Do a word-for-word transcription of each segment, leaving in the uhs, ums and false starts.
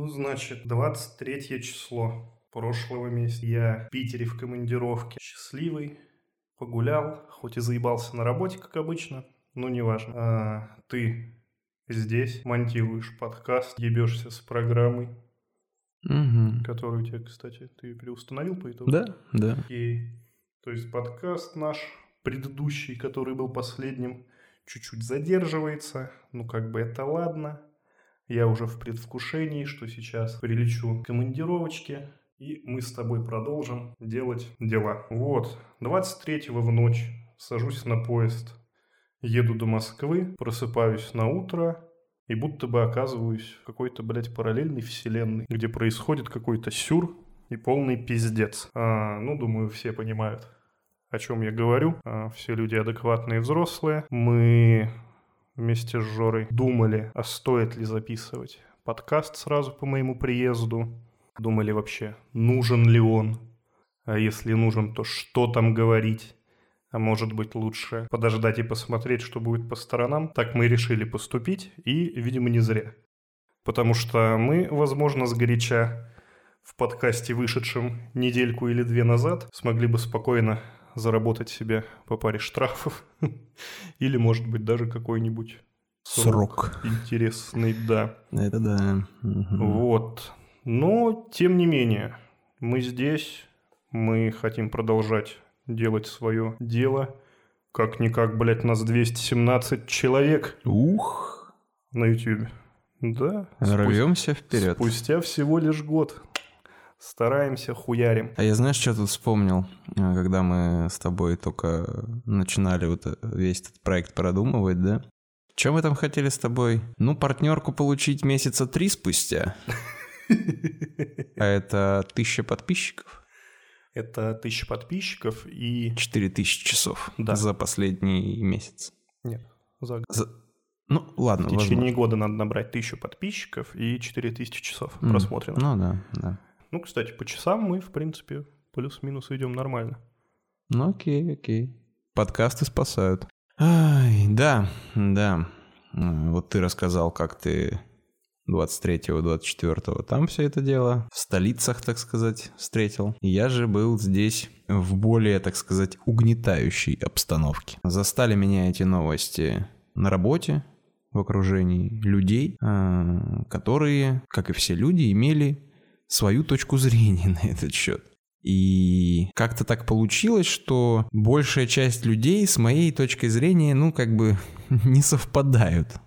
Ну, значит, двадцать третье число прошлого месяца. Я в Питере в командировке. Счастливый. Погулял. Хоть и заебался на работе, как обычно. Ну, неважно. А, ты здесь монтируешь подкаст, ебешься с программой. Угу. Которую тебе, кстати, ты переустановил по итогу? Да, да. Окей. То есть подкаст наш предыдущий, который был последним, чуть-чуть задерживается. Ну, как бы это ладно. Я уже в предвкушении, что сейчас прилечу к командировочке, и мы с тобой продолжим делать дела. Вот, двадцать третьего в ночь сажусь на поезд, еду до Москвы, просыпаюсь на утро и будто бы оказываюсь в какой-то, блядь, параллельной вселенной, где происходит какой-то сюр и полный пиздец. А, ну, думаю, все понимают, о чем я говорю. А, все люди адекватные, взрослые. Мы вместе с Жорой думали, а стоит ли записывать подкаст сразу по моему приезду. Думали вообще, нужен ли он. А если нужен, то что там говорить? А может быть, лучше подождать и посмотреть, что будет по сторонам. Так мы решили поступить, и, видимо, не зря. Потому что мы, возможно, сгоряча в подкасте, вышедшем недельку или две назад, смогли бы спокойно заработать себе по паре штрафов. Или, может быть, даже какой-нибудь срок. срок. Интересный, да. Это да. Угу. Вот. Но, тем не менее, мы здесь, мы хотим продолжать делать свое дело. Как-никак, блядь, нас двести семнадцать человек. Ух! На Ютьюбе. Да. Рвемся спустя, вперед. Спустя всего лишь год. Стараемся, хуярим. А я знаешь, что тут вспомнил? Когда мы с тобой только начинали вот весь этот проект продумывать, да? Что мы там хотели с тобой? Ну, партнерку получить месяца три спустя. А это тысяча подписчиков. Это тысяча подписчиков и... Четыре тысячи часов, да. За последний месяц. Нет, за год. За... Ну, ладно, В течение возможно. года надо набрать тысячу подписчиков и четыре тысячи часов mm. просмотренных. Ну, да, да. Ну, кстати, по часам мы, в принципе, плюс-минус идем нормально. Ну, окей, окей. Подкасты спасают. Ай, да, да. Вот ты рассказал, как ты двадцать третьего, двадцать четвёртого там все это дело, в столицах, так сказать, встретил. Я же был здесь в более, так сказать, угнетающей обстановке. Застали меня эти новости на работе, в окружении людей, которые, как и все люди, имели свою точку зрения на этот счет. И как-то так получилось, что большая часть людей с моей точкой зрения, ну, как бы не совпадают.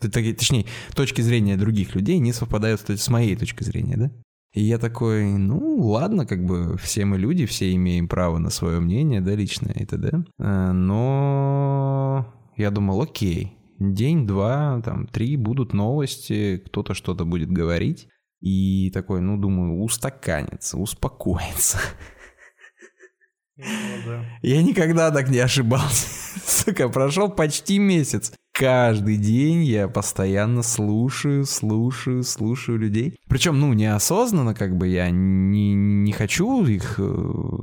Точнее, точки зрения других людей не совпадают с моей точкой зрения, да? И я такой, ну, ладно, как бы все мы люди, все имеем право на свое мнение, да, личное и т.д. Но я думал, окей, день, два, там, три будут новости, кто-то что-то будет говорить. И такой, ну, думаю, устаканится, успокоится. Ну, да. Я никогда так не ошибался. Сука, прошел почти месяц. Каждый день я постоянно слушаю, слушаю, слушаю людей. Причем, ну, неосознанно, как бы я не, не хочу их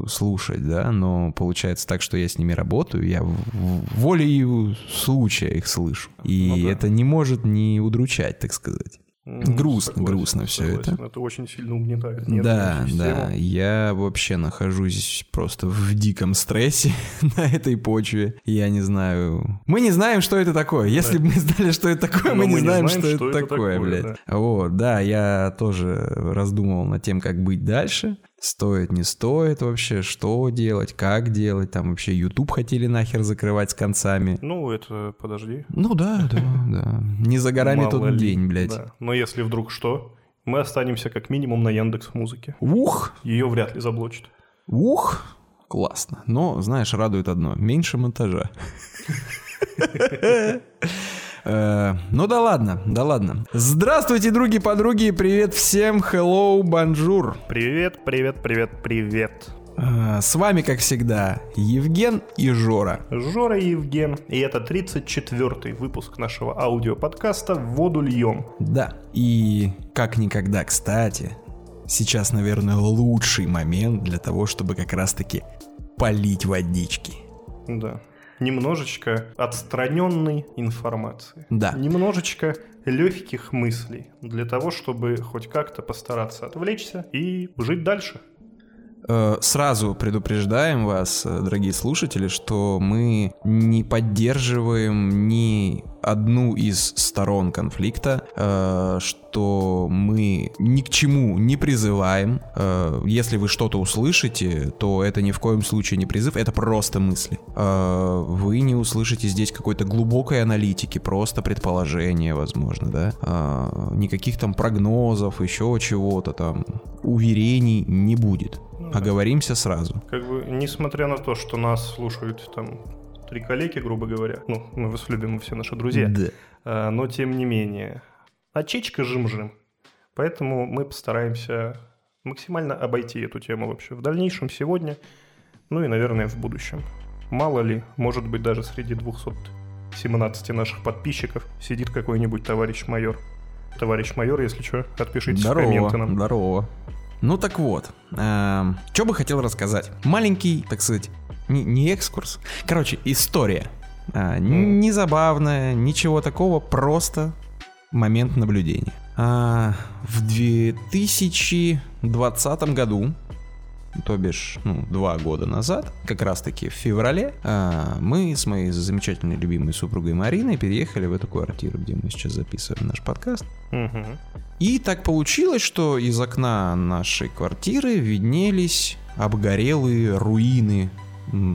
слушать, да, но получается так, что я с ними работаю, я волею случая их слышу. И ну, да. Это не может не удручать, так сказать. Ну, грустно, согласен, грустно все согласен. это. Это очень сильно угнетает. Да, да, я вообще нахожусь просто в диком стрессе на этой почве. Я не знаю... Мы не знаем, что это такое. Если да. бы мы знали, что это такое, мы, мы не знаем, знаем что, что это такое, такое блядь. Да. Вот, да, я тоже раздумывал над тем, как быть дальше. Стоит, не стоит вообще, что делать, как делать. Там вообще YouTube хотели нахер закрывать с концами. Ну, это подожди. Ну да, да, да. Не за горами тот день, блядь. Да. Но если вдруг что, мы останемся как минимум на Яндекс.Музыке. Ух! Ее вряд ли заблочат. Ух! Классно. Но, знаешь, радует одно. Меньше монтажа. Э, ну да ладно, да ладно. Здравствуйте, други-подруги, привет всем, hello, bonjour. Привет, привет, привет, привет. Э, с вами, как всегда, Евген и Жора. Жора и Евген, и это тридцать четвёртый выпуск нашего аудиоподкаста «Воду льём». Да, и как никогда, кстати, сейчас, наверное, лучший момент для того, чтобы как раз-таки полить водички. Да. немножечко отстраненной информации. Да. Немножечко легких мыслей для того, чтобы хоть как-то постараться отвлечься и жить дальше. Сразу предупреждаем вас, дорогие слушатели, что мы не поддерживаем ни одну из сторон конфликта, что мы ни к чему не призываем. Если вы что-то услышите, то это ни в коем случае не призыв, это просто мысли. Вы не услышите здесь какой-то глубокой аналитики, просто предположения, возможно, да? Никаких там прогнозов, еще чего-то там, уверений не будет. Оговоримся сразу. Как бы, несмотря на то, что нас слушают там три коллеги, грубо говоря, ну, мы вас любим, мы все наши друзья, да. а, но тем не менее, очечка жим-жим, поэтому мы постараемся максимально обойти эту тему вообще в дальнейшем, сегодня, ну и, наверное, в будущем. Мало ли, может быть, даже среди двухсот семнадцати наших подписчиков сидит какой-нибудь товарищ майор. Товарищ майор, если что, отпишитесь в комменты нам. Здорово. Ну так вот, э, что бы хотел рассказать? Маленький, так сказать, не, не экскурс, короче, история. Э, не забавная, ничего такого, просто момент наблюдения. Э, в две тысячи двадцатом году, то бишь, ну, два года назад, как раз-таки в феврале, э, мы с моей замечательной любимой супругой Мариной переехали в эту квартиру, где мы сейчас записываем наш подкаст. Угу. И так получилось, что из окна нашей квартиры виднелись обгорелые руины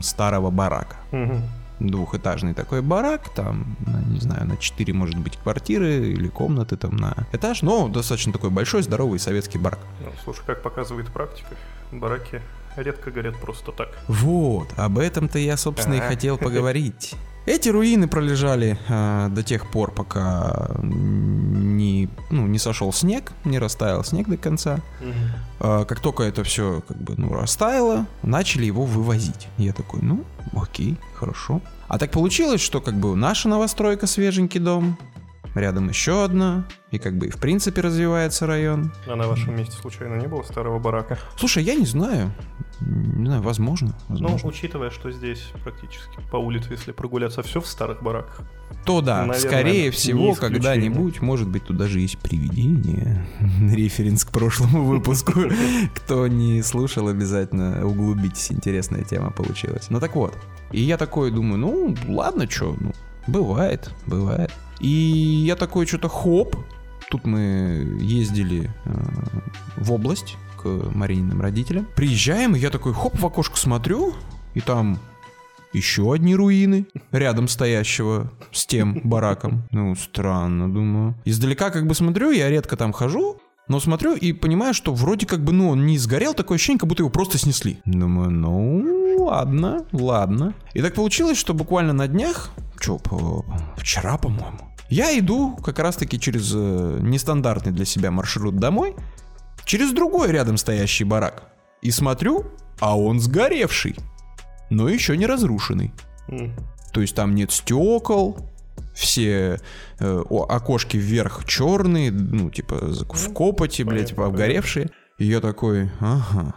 старого барака. Угу. Двухэтажный такой барак, там, не знаю, на четыре, может быть, квартиры или комнаты там на этаж, но достаточно такой большой, здоровый советский барак. Ну, слушай, как показывает практика, бараки редко горят просто так. Вот, об этом-то я, собственно, и хотел поговорить. Эти руины пролежали э, до тех пор, пока не, ну, не сошел снег, не растаял снег до конца. Mm-hmm. Э, как только это все как бы, ну, растаяло, начали его вывозить. Я такой, ну, окей, хорошо. А так получилось, что как бы наша новостройка, свеженький дом, рядом еще одна, и как бы и в принципе развивается район. А на вашем месте случайно не было старого барака? Слушай, я не знаю. Не знаю, возможно, возможно. Но учитывая, что здесь практически по улице, если прогуляться, все в старых бараках, то да, наверное, скорее всего, когда-нибудь, может быть, тут даже есть привидение. Референс к прошлому выпуску. Кто не слушал, обязательно углубитесь, интересная тема получилась. Ну так вот, и я такой думаю, ну ладно, что, ну, бывает, бывает. И я такой что-то хоп. Тут мы ездили э, в область к Марининым родителям. Приезжаем, и я такой хоп в окошко смотрю, и там еще одни руины рядом стоящего с тем бараком. Ну, странно, думаю. Издалека как бы смотрю, я редко там хожу, но смотрю и понимаю, что вроде как бы, ну, он не сгорел, такое ощущение, как будто его просто снесли. Думаю, ну, ладно, ладно. И так получилось, что буквально на днях, что, вчера, по-моему, я иду как раз-таки через нестандартный для себя маршрут домой, через другой рядом стоящий барак. И смотрю, а он сгоревший, но еще не разрушенный. Mm. То есть там нет стекол, все э, о, окошки вверх черные, ну типа в копоти, mm. блядь, типа обгоревшие. И я такой, ага.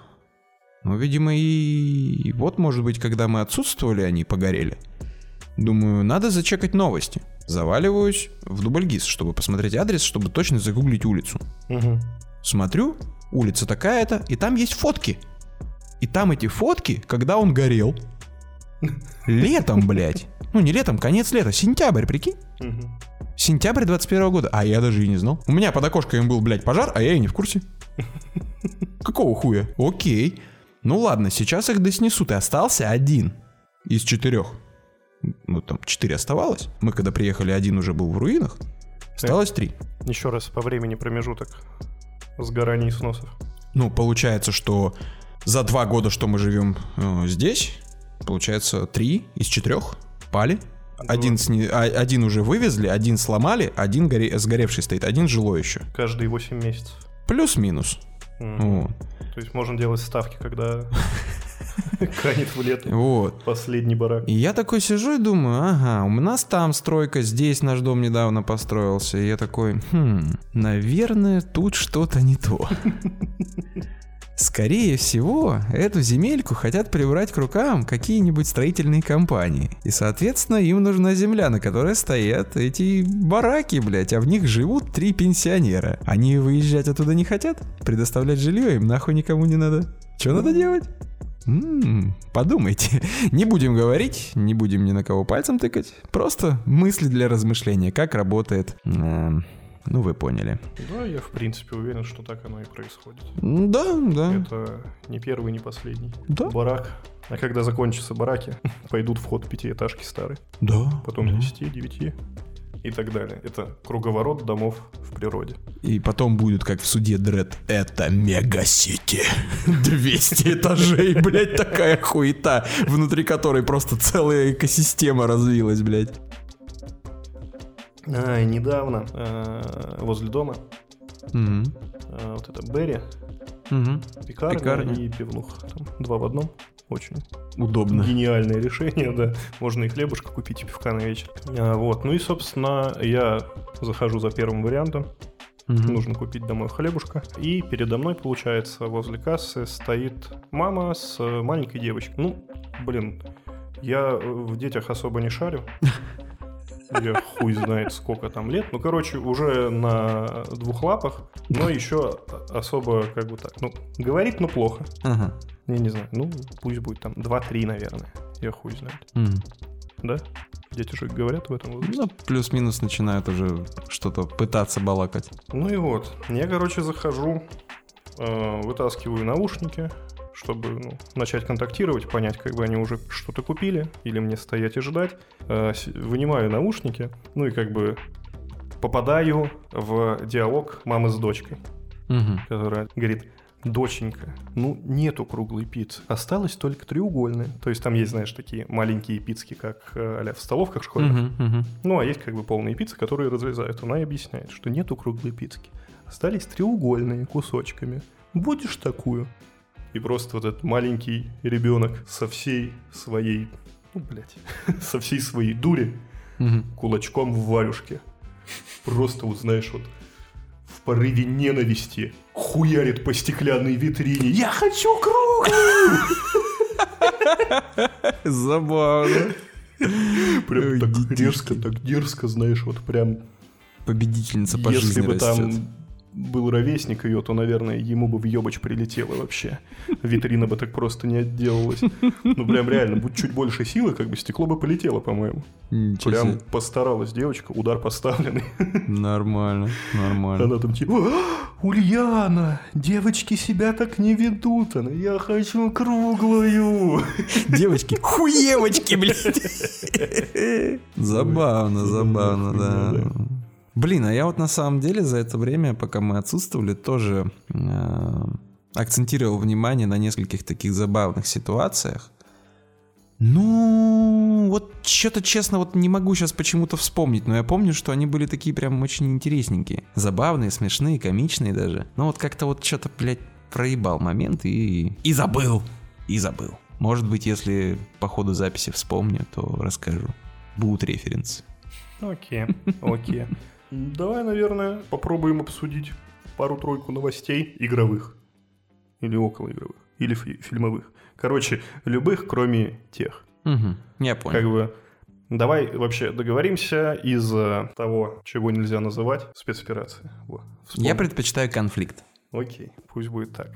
Ну, видимо, и... и вот, может быть, когда мы отсутствовали, они погорели. Думаю, надо зачекать новости. Заваливаюсь в Дубльгиз, чтобы посмотреть адрес, чтобы точно загуглить улицу. Угу. Смотрю, улица такая-то, и там есть фотки. И там эти фотки, когда он горел. Летом, блядь. Ну, не летом, конец лета, сентябрь, прикинь. Угу. Сентябрь двадцать первого года. А я даже и не знал. У меня под окошком был, блядь, пожар, а я и не в курсе. Какого хуя? Окей. Ну ладно, сейчас их доснесут, и остался один из четырех. Ну, там четыре оставалось. Мы когда приехали, один уже был в руинах. Осталось три. Еще раз по времени промежуток сгораний и сносов. Ну, получается, что за два года, что мы живем э, здесь, получается, три из четырех пали. Один, сни... один уже вывезли, один сломали, один горе... сгоревший стоит, один жилой еще. Каждые восемь месяцев. Плюс-минус. Mm. Вот. То есть можно делать ставки, когда... Канет в лето. Вот. Последний барак. И я такой сижу и думаю, ага, у нас там стройка, здесь наш дом недавно построился. И я такой, хм, наверное, тут что-то не то. Скорее всего, эту земельку хотят прибрать к рукам какие-нибудь строительные компании. И, соответственно, им нужна земля, на которой стоят эти бараки, блять, а в них живут три пенсионера. Они выезжать оттуда не хотят? Предоставлять жилье им нахуй никому не надо. Что надо делать? М-м, подумайте. Не будем говорить, не будем ни на кого пальцем тыкать. Просто мысли для размышления, как работает... Э-м. Ну, вы поняли. Да, я в принципе уверен, что так оно и происходит. Да, да. Это не первый, не последний. Да. Барак. А когда закончатся бараки, пойдут в ход пятиэтажки старые. Да. Потом десяти, да. девяти и так далее. Это круговорот домов в природе. И потом будет, как в суде Дред, это мегасити. двести этажей, блядь, такая хуета, внутри которой просто целая экосистема развилась, блядь. А, недавно э, возле дома mm-hmm. э, вот это Берри, mm-hmm. пекарня, пекарня и пивнух. Там два в одном. Очень удобно. Гениальное решение, да. Можно и хлебушка купить, и пивка на вечер. А, вот. Ну и, собственно, я захожу за первым вариантом. Mm-hmm. Нужно купить домой хлебушка. И передо мной, получается, возле кассы стоит мама с маленькой девочкой. Ну, блин, я в детях особо не шарю. Я хуй знает сколько там лет. Ну, короче, уже на двух лапах, но еще особо как бы так. Ну, говорит, но плохо. Ага. Я не знаю, ну, пусть будет там два-три, наверное. Я хуй знает. Mm. Да? Дети же говорят в этом возрасте. Ну, плюс-минус начинают уже что-то пытаться балакать. Ну и вот. Я, короче, захожу, э, вытаскиваю наушники, чтобы ну, начать контактировать, понять, как бы они уже что-то купили, или мне стоять и ждать. Вынимаю наушники, ну и как бы попадаю в диалог мамы с дочкой, угу. которая говорит: доченька, ну нету круглой пиццы, осталось только треугольная. То есть там есть, знаешь, такие маленькие пиццы, как а-ля в столовках школьных. Угу, угу. Ну а есть как бы полные пиццы, которые разрезают. Она и объясняет, что нету круглой пиццы, остались треугольные кусочками. Будешь такую? И просто вот этот маленький ребенок со всей своей, ну, блядь, со всей своей дури mm-hmm. кулачком в варюшке. Просто, вот знаешь, вот в порыве ненависти хуярит по стеклянной витрине. Я хочу круглую! Забавно. Прям так дерзко, так дерзко, знаешь, вот прям... Победительница по жизни растет. Был ровесник ее, то, наверное, ему бы в ёбач прилетело вообще. Витрина бы так просто не отделалась. Ну, прям реально, будь чуть больше силы, как бы стекло бы полетело, по-моему. Ничего прям себе. Постаралась девочка, удар поставленный. Нормально, нормально. Она там типа: Ульяна, девочки себя так не ведут. Она: я хочу круглую. Девочки, хуевочки, блядь. Забавно, забавно, да. Блин, а я вот на самом деле за это время, пока мы отсутствовали, тоже э, акцентировал внимание на нескольких таких забавных ситуациях. Ну, вот что-то, честно, вот не могу сейчас почему-то вспомнить, но я помню, что они были такие прям очень интересненькие. Забавные, смешные, комичные даже. Но вот как-то вот что-то, блядь, проебал момент и... И забыл! И забыл. Может быть, если по ходу записи вспомню, то расскажу. Будут референсы. Окей, окей. Давай, наверное, попробуем обсудить пару-тройку новостей игровых. Или околоигровых. Или фи- фильмовых. Короче, любых, кроме тех. Угу, я понял. Как бы, давай вообще договоримся из того, чего нельзя называть, спецоперации. Вот, я предпочитаю конфликт. Окей, пусть будет так.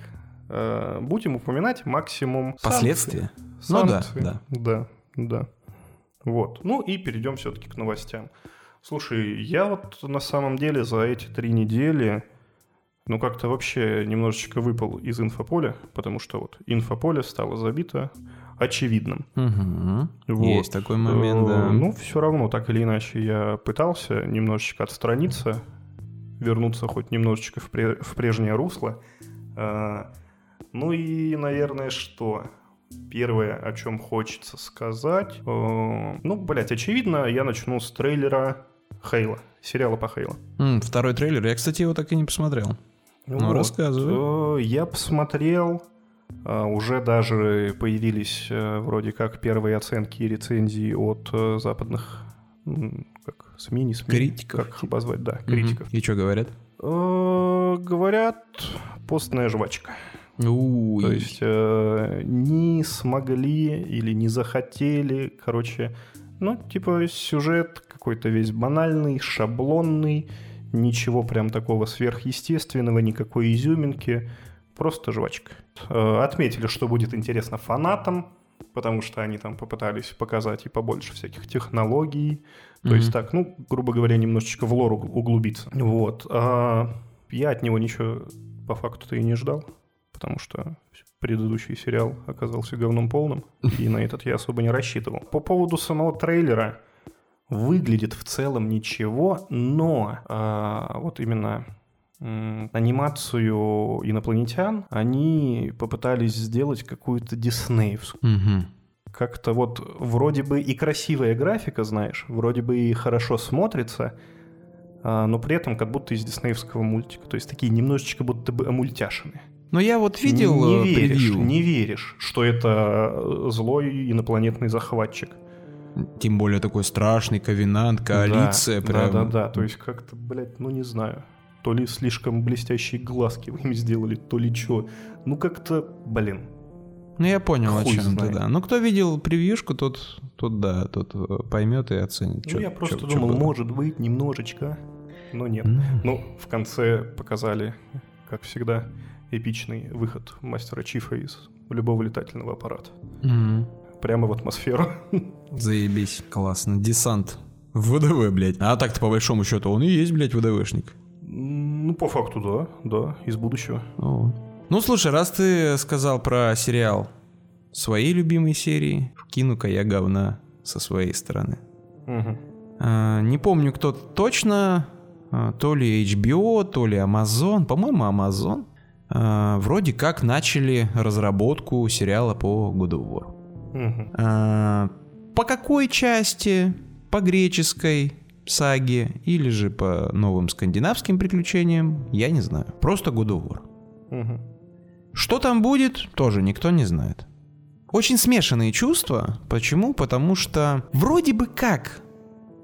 Э-э- будем упоминать максимум последствия. Санкции. Ну да, да. Да, да. Вот. Ну и перейдем все-таки к новостям. Слушай, я вот на самом деле за эти три недели, ну как-то вообще немножечко выпал из инфополя, потому что вот инфополе стало забито очевидным. Угу. Вот. Есть такой момент, да. Ну все равно, так или иначе, я пытался немножечко отстраниться, вернуться хоть немножечко в, пре- в прежнее русло. А- ну и, наверное, что... Первое, о чем хочется сказать... Э, ну, блядь, очевидно, я начну с трейлера Хейла, сериала по Хейлу. Mm, второй трейлер. Я, кстати, его так и не посмотрел. Ну, ну вот, рассказывай. Э, я посмотрел. Э, уже даже появились э, вроде как первые оценки и рецензии от э, западных... Ну, как СМИ, не СМИ. Критиков. Как их обозвать, да, критиков. Mm-hmm. И что говорят? Э, говорят, постная жвачка. Уй. То есть э, не смогли или не захотели, короче, ну, типа сюжет какой-то весь банальный, шаблонный, ничего прям такого сверхъестественного, никакой изюминки, просто жвачка. Э, отметили, что будет интересно фанатам, потому что они там попытались показать и побольше всяких технологий, mm-hmm. то есть так, ну, грубо говоря, немножечко в лор углубиться. Вот. А я от него ничего по факту-то и не ждал, потому что предыдущий сериал оказался говном полным, и на этот я особо не рассчитывал. По поводу самого трейлера, выглядит в целом ничего, но а, вот именно м, анимацию инопланетян они попытались сделать какую-то диснеевскую. Угу. Как-то вот вроде бы и красивая графика, знаешь, вроде бы и хорошо смотрится, а, но при этом как будто из диснеевского мультика. То есть такие немножечко будто бы мультяшины. Но я вот видел превью. Не веришь, не веришь, что это злой инопланетный захватчик. Тем более такой страшный ковенант, коалиция. Да, прям. да, да, да. То есть как-то, блядь, ну не знаю. То ли слишком блестящие глазки вы им сделали, то ли что. Ну как-то, блин. Ну я понял, Хуй о чем ты, да. Ну кто видел превьюшку, тот, тот да, тот поймет и оценит. Ну чё, я просто чё, думал, чё может быть, немножечко, но нет. Mm. Ну в конце показали, как всегда, эпичный выход мастера Чифа из любого летательного аппарата. Mm. Прямо в атмосферу. Заебись. Классно. Десант. ВДВ, блядь. А так-то по большому счету он и есть, блядь, ВДВшник. Ну, по факту, да. Да, из будущего. О. Ну, слушай, раз ты сказал про сериал своей любимой серии, вкину-ка я говна со своей стороны. Угу. А, не помню, кто точно, то ли эйч би о, то ли Amazon. По-моему, Amazon. А, вроде как начали разработку сериала по God of War. Uh-huh. А, по какой части? По греческой саге или же по новым скандинавским приключениям? Я не знаю. Просто God of War. Uh-huh. Что там будет, тоже никто не знает. Очень смешанные чувства. Почему? Потому что вроде бы как,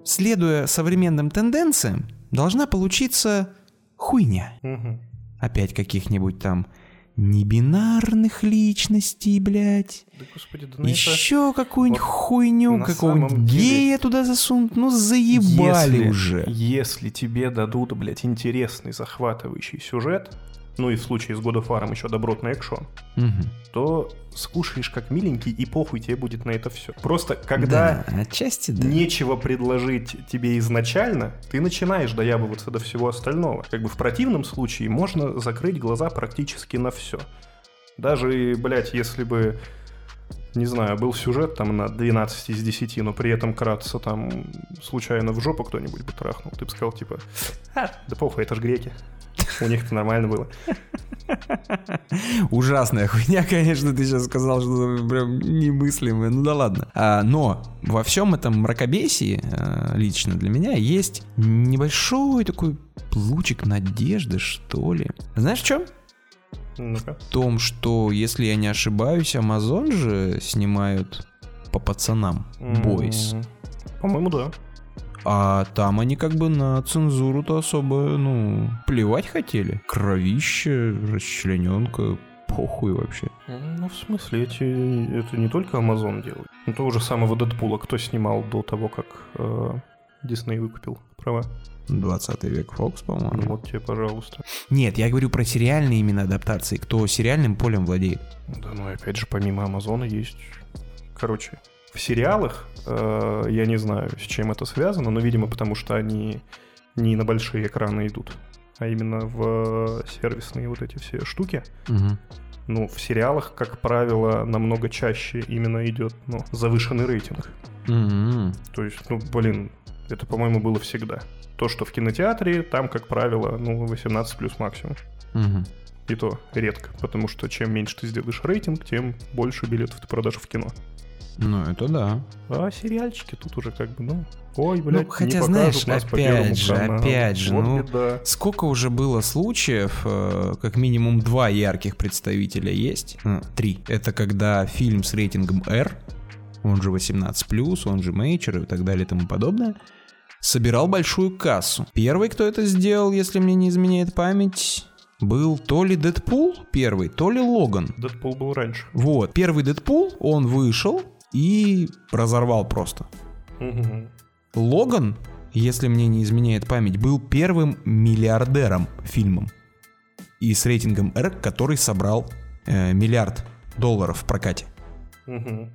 следуя современным тенденциям, должна получиться хуйня. Uh-huh. Опять каких-нибудь там небинарных личностей, блядь. Да, господи, да еще это... какую-нибудь вот хуйню, какого-нибудь гея деле... туда засунут. Ну, заебали если, уже. Если тебе дадут, блядь, интересный, захватывающий сюжет, ну и в случае с God of War еще добротный экшон, угу. то скушаешь как миленький, и похуй тебе будет на это все. Просто когда да, отчасти, да. нечего предложить тебе изначально, ты начинаешь доябываться до всего остального. Как бы в противном случае можно закрыть глаза практически на все. Даже, блядь, если бы, не знаю, был сюжет там на двенадцать из десяти, но при этом кратце там случайно в жопу кто-нибудь бы трахнул, ты бы сказал типа, а, да похуй, это ж греки. У них-то нормально было. Ужасная хуйня, конечно, ты сейчас сказал, что прям немыслимая. Ну да ладно. А, но во всем этом мракобесии а, лично для меня есть небольшой такой лучик надежды, что ли. Знаешь, в чем? Ну-ка. В том, что, если я не ошибаюсь, Amazon же снимают по пацанам Boys. Mm-hmm. По-моему, да. А там они как бы на цензуру-то особо, ну, плевать хотели. Кровище, расчлененка, похуй вообще. Ну, в смысле, эти, это не только Amazon делает. Ну, того же самого Дэдпула кто снимал до того, как э, Дисней выкупил права? двадцатый век Фокс, по-моему. Вот тебе, пожалуйста. Нет, я говорю про сериальные именно адаптации, кто сериальным полем владеет. Да, ну, опять же, помимо Амазона есть... Короче... В сериалах, э, я не знаю, с чем это связано, но, видимо, потому что они не на большие экраны идут, а именно в сервисные вот эти все штуки. Угу. Ну, в сериалах, как правило, намного чаще именно идет, ну, завышенный рейтинг. Угу. То есть, ну, блин, это, по-моему, было всегда. То, что в кинотеатре, там, как правило, ну, восемнадцать плюс максимум. Угу. И то редко, потому что чем меньше ты сделаешь рейтинг, тем больше билетов ты продашь в кино. Ну, это да. А сериальчики тут уже как бы, ну... Ой, блядь, ну, хотя, не знаешь, нас опять же, каналу. опять же, вот ну... Беда. Сколько уже было случаев, как минимум два ярких представителя есть. Три. Это когда фильм с рейтингом R, он же восемнадцать плюс, он же мейджор и так далее и тому подобное, собирал большую кассу. Первый, кто это сделал, если мне не изменяет память... был то ли Дэдпул первый, то ли Логан. Дэдпул был раньше. Вот. Первый Дэдпул, он вышел и разорвал просто. Угу. Логан, если мне не изменяет память, был первым миллиардером фильмом. И с рейтингом R, который собрал э, миллиард долларов в прокате. Угу.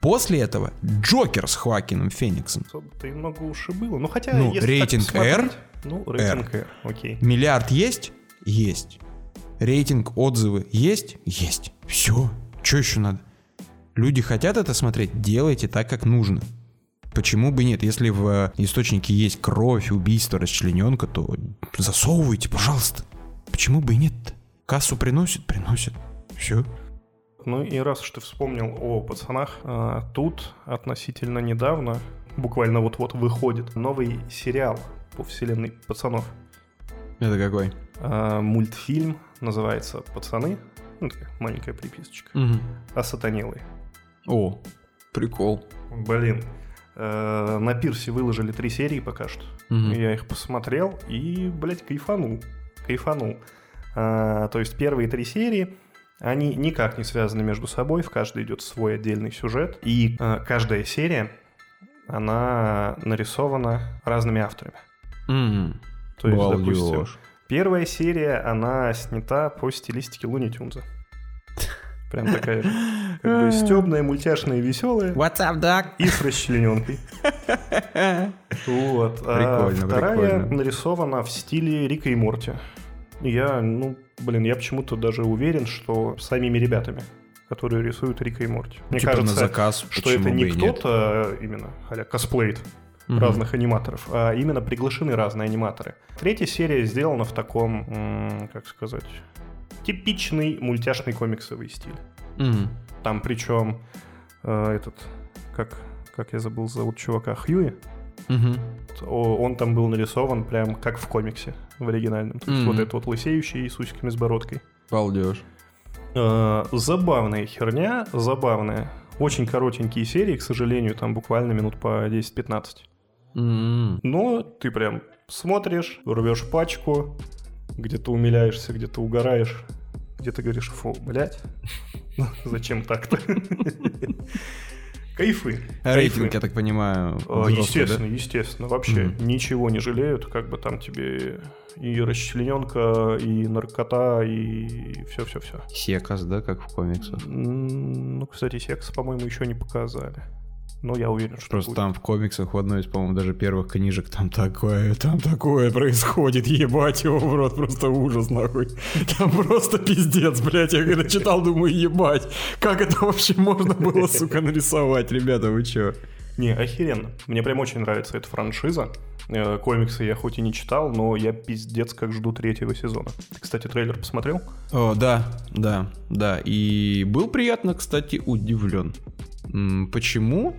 После этого Джокер с Хоакином Фениксом. Ты много ушибыло. Ну, хотя, ну, если рейтинг так посмотреть, R, ну, рейтинг R. R. Окей. Миллиард есть? Есть. Рейтинг, отзывы есть? Есть. Все. Че еще надо? Люди хотят это смотреть? Делайте так, как нужно. Почему бы нет? Если в источнике есть кровь, убийство, расчлененка, то засовывайте, пожалуйста. Почему бы и нет? Кассу приносит? Приносит. Все. Ну и раз уж ты вспомнил о пацанах, тут относительно недавно, буквально вот-вот выходит новый сериал по вселенной пацанов. Это какой? Мультфильм, называется «Пацаны». Ну, такая маленькая приписочка. Угу. Осатанелый. О, прикол. Блин. На пирсе выложили три серии пока что. Угу. Я их посмотрел и, блядь, кайфанул. Кайфанул. А, то есть первые три серии, они никак не связаны между собой, в каждой идет свой отдельный сюжет. И а, каждая серия, она нарисована разными авторами. Mm-hmm. То есть, Балдеж. допустим, первая серия, она снята по стилистике Луни Тюнза. Прям такая же. Как бы стёбная, мультяшная, веселая. What's up, Doc? И с расчлененкой. Вот. А вторая прикольно. нарисована в стиле Рика и Морти. Я, ну, блин, я почему-то даже уверен, что самими ребятами, которые рисуют Рика и Морти. Мне типа кажется, на заказ, что это не кто-то нет? именно а-ля косплеит угу. разных аниматоров, а именно приглашены разные аниматоры. Третья серия сделана в таком, м- как сказать, типичный мультяшный комиксовый стиль. Угу. Там причем э, этот, как, как я забыл зовут чувака, Хьюи. Угу. Он там был нарисован прям как в комиксе, в оригинальном. То есть mm-hmm. вот этот вот лысеющий с усиками, с бородкой. Балдеж. Э-э- забавная херня, забавная. Очень коротенькие серии, к сожалению, там буквально минут по десять-пятнадцать. Mm-hmm. Но ты прям смотришь, рвешь пачку, где-то умиляешься, где-то угораешь, где-то говоришь: фу, блядь, зачем так-то? Кайфы. А рейтинг, кайфы. Я так понимаю, взрослый, естественно, да? естественно. Вообще mm-hmm. ничего не жалеют. Как бы там тебе и расчлененка, и наркота, и все-все-все. Секс, да, как в комиксах? Ну, кстати, секс, по-моему, еще не показали. Но я уверен, что просто будет. Там в комиксах в одной из, по-моему, даже первых книжек там такое, там такое происходит, ебать его в рот, просто ужас нахуй. Там просто пиздец, блядь. Я когда читал, думаю, ебать, как это вообще можно было, сука, нарисовать, ребята, вы чё? Не, охеренно. Мне прям очень нравится эта франшиза. Комиксы я хоть и не читал, но я пиздец как жду третьего сезона. Ты, кстати, трейлер посмотрел? О, да, да, да. И был приятно, кстати, удивлен. Почему?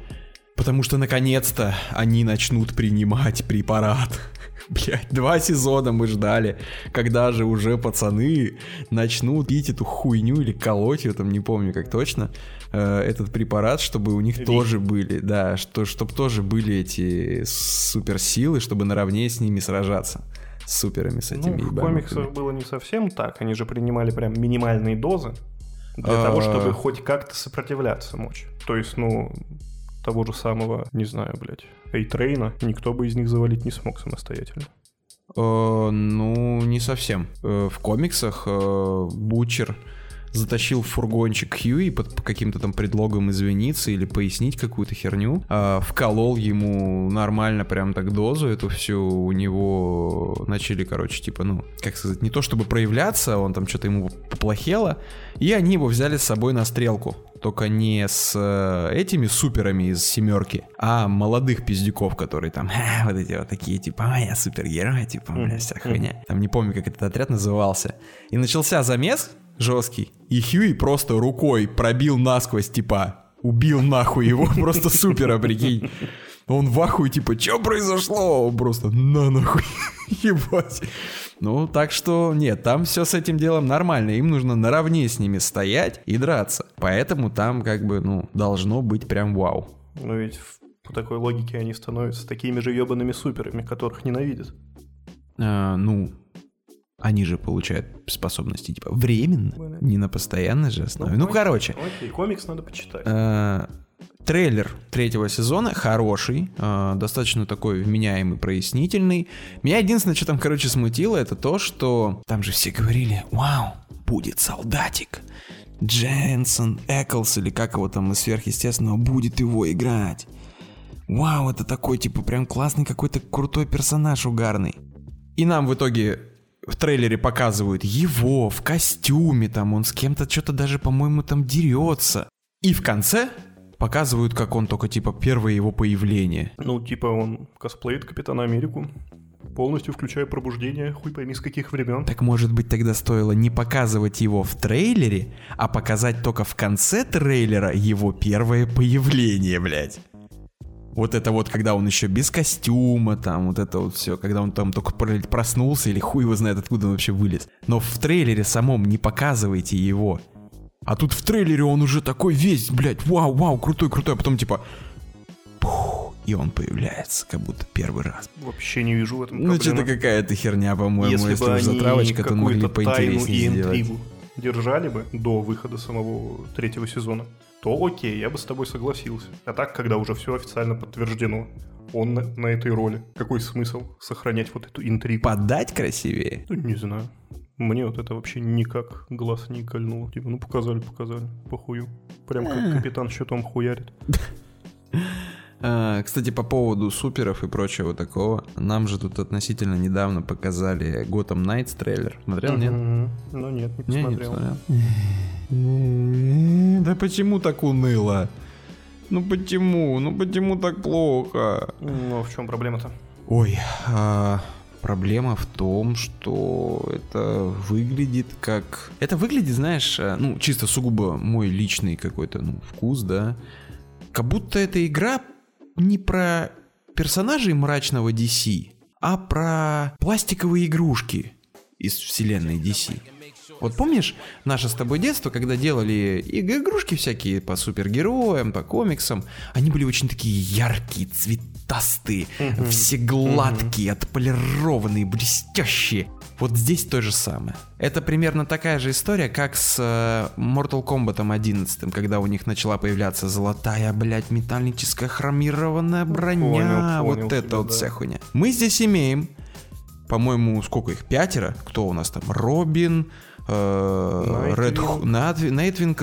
Потому что наконец-то они начнут принимать препарат. Блять, два сезона мы ждали, когда же уже пацаны начнут пить эту хуйню или колоть, я там не помню как точно, э, этот препарат, чтобы у них Рик. тоже были, да, что, чтобы тоже были эти суперсилы, чтобы наравне с ними сражаться. С суперами, с этими. Ну, в комиксах было не совсем так, они же принимали прям минимальные дозы. Для того, чтобы хоть как-то сопротивляться мочь. То есть, ну, того же самого, не знаю, блядь, Эйтрейна никто бы из них завалить не смог самостоятельно. Ну, не совсем. В комиксах Бутчер затащил в фургончик Хьюи под каким-то там предлогом извиниться или пояснить какую-то херню, а вколол ему нормально прям так дозу эту всю, у него начали, короче, типа, ну, как сказать, не то чтобы проявляться, он там что-то ему поплохело, и они его взяли с собой на стрелку, только не с этими суперами из «семерки», а молодых пиздюков, которые там, вот эти вот такие, типа, а, я супергерой, типа, у меня вся хуйня, там не помню, как этот отряд назывался, и начался замес жесткий. И Хьюи просто рукой пробил насквозь, типа, убил нахуй его, просто супер, прикинь. Он в ахуе, типа, чё произошло? Он просто, на нахуй, ебать. Ну, так что, нет, там все с этим делом нормально. Им нужно наравне с ними стоять и драться. Поэтому там, как бы, ну, должно быть прям вау. Ну, ведь по такой логике они становятся такими же ебаными суперами, которых ненавидят. А, ну... Они же получают способности типа временно, не на постоянной же основе. Ну, ну окей, короче. Окей, комикс надо почитать. Э- трейлер третьего сезона хороший, э- достаточно такой вменяемый, прояснительный. Меня единственное, что там, короче, смутило, это то, что там же все говорили: вау, будет солдатик. Дженсен Эклс, или как его там из сверхъестественного, будет его играть. Вау, это такой, типа, прям классный какой-то крутой персонаж, угарный. И нам в итоге... В трейлере показывают его в костюме, там он с кем-то что-то даже, по-моему, там дерется. И в конце показывают, как он только, типа, первое его появление. Ну, типа, он косплеит Капитана Америку, полностью включая пробуждение, хуй пойми с каких времен. Так, может быть, тогда стоило не показывать его в трейлере, а показать только в конце трейлера его первое появление, блядь. Вот это вот, когда он еще без костюма, там, вот это вот все, когда он там только проснулся, или хуй его знает, откуда он вообще вылез. Но в трейлере самом не показывайте его. А тут в трейлере он уже такой весь, блядь, вау, вау, крутой, крутой, а потом типа... Пух, и он появляется, как будто первый раз. Вообще не вижу в этом проблемы. Ну, что-то какая-то херня, по-моему, если, если бы затравочка, то могли поинтереснее сделать. Интригу держали бы до выхода самого третьего сезона, то окей, я бы с тобой согласился. А так, когда уже все официально подтверждено, он на, на этой роли. Какой смысл сохранять вот эту интригу? Подать красивее? Ну, не знаю. Мне вот это вообще никак глаз не кольнуло. Типа, ну показали, показали, похую. Прям как капитан щитом хуярит. Кстати, по поводу суперов и прочего такого, нам же тут относительно недавно показали Gotham Knights трейлер. Смотрел, нет? Ну нет, не посмотрел. Да почему так уныло? Ну почему? Ну почему так плохо? Ну в чем проблема-то? Ой, проблема в том, что это выглядит как... Это выглядит, знаешь, ну чисто сугубо мой личный какой-то ну, вкус, да? Как будто эта игра... не про персонажей мрачного ди си, а про пластиковые игрушки из вселенной ди си. Вот помнишь наше с тобой детство, когда делали игрушки всякие по супергероям, по комиксам, они были очень такие яркие, цветастые, mm-hmm. все гладкие, mm-hmm. отполированные, блестящие. Вот здесь то же самое. Это примерно такая же история, как с Mortal Kombat одиннадцать, когда у них начала появляться золотая, блядь, металлическая хромированная броня. Понял, вот понял, это тебя, вот да. Вся хуйня. Мы здесь имеем, по-моему, сколько их? Пятеро? Кто у нас там? Робин, Нейтвинг,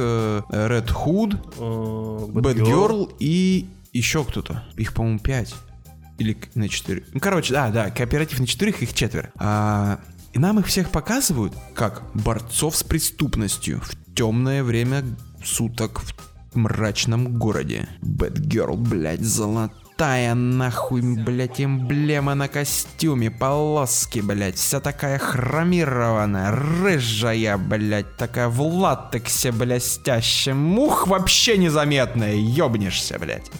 Ред Худ, Бэтгерл и еще кто-то. Их, по-моему, пять. Или на четыре. Ну, короче, да, да, кооператив на четырех, их четверо. А... И нам их всех показывают как борцов с преступностью в темное время суток в мрачном городе. Бэтгерл, блядь, золотая нахуй, блядь, эмблема на костюме, полоски, блядь, вся такая хромированная, рыжая, блядь, такая в латексе блестящая, мух вообще незаметная, ёбнешься, блядь.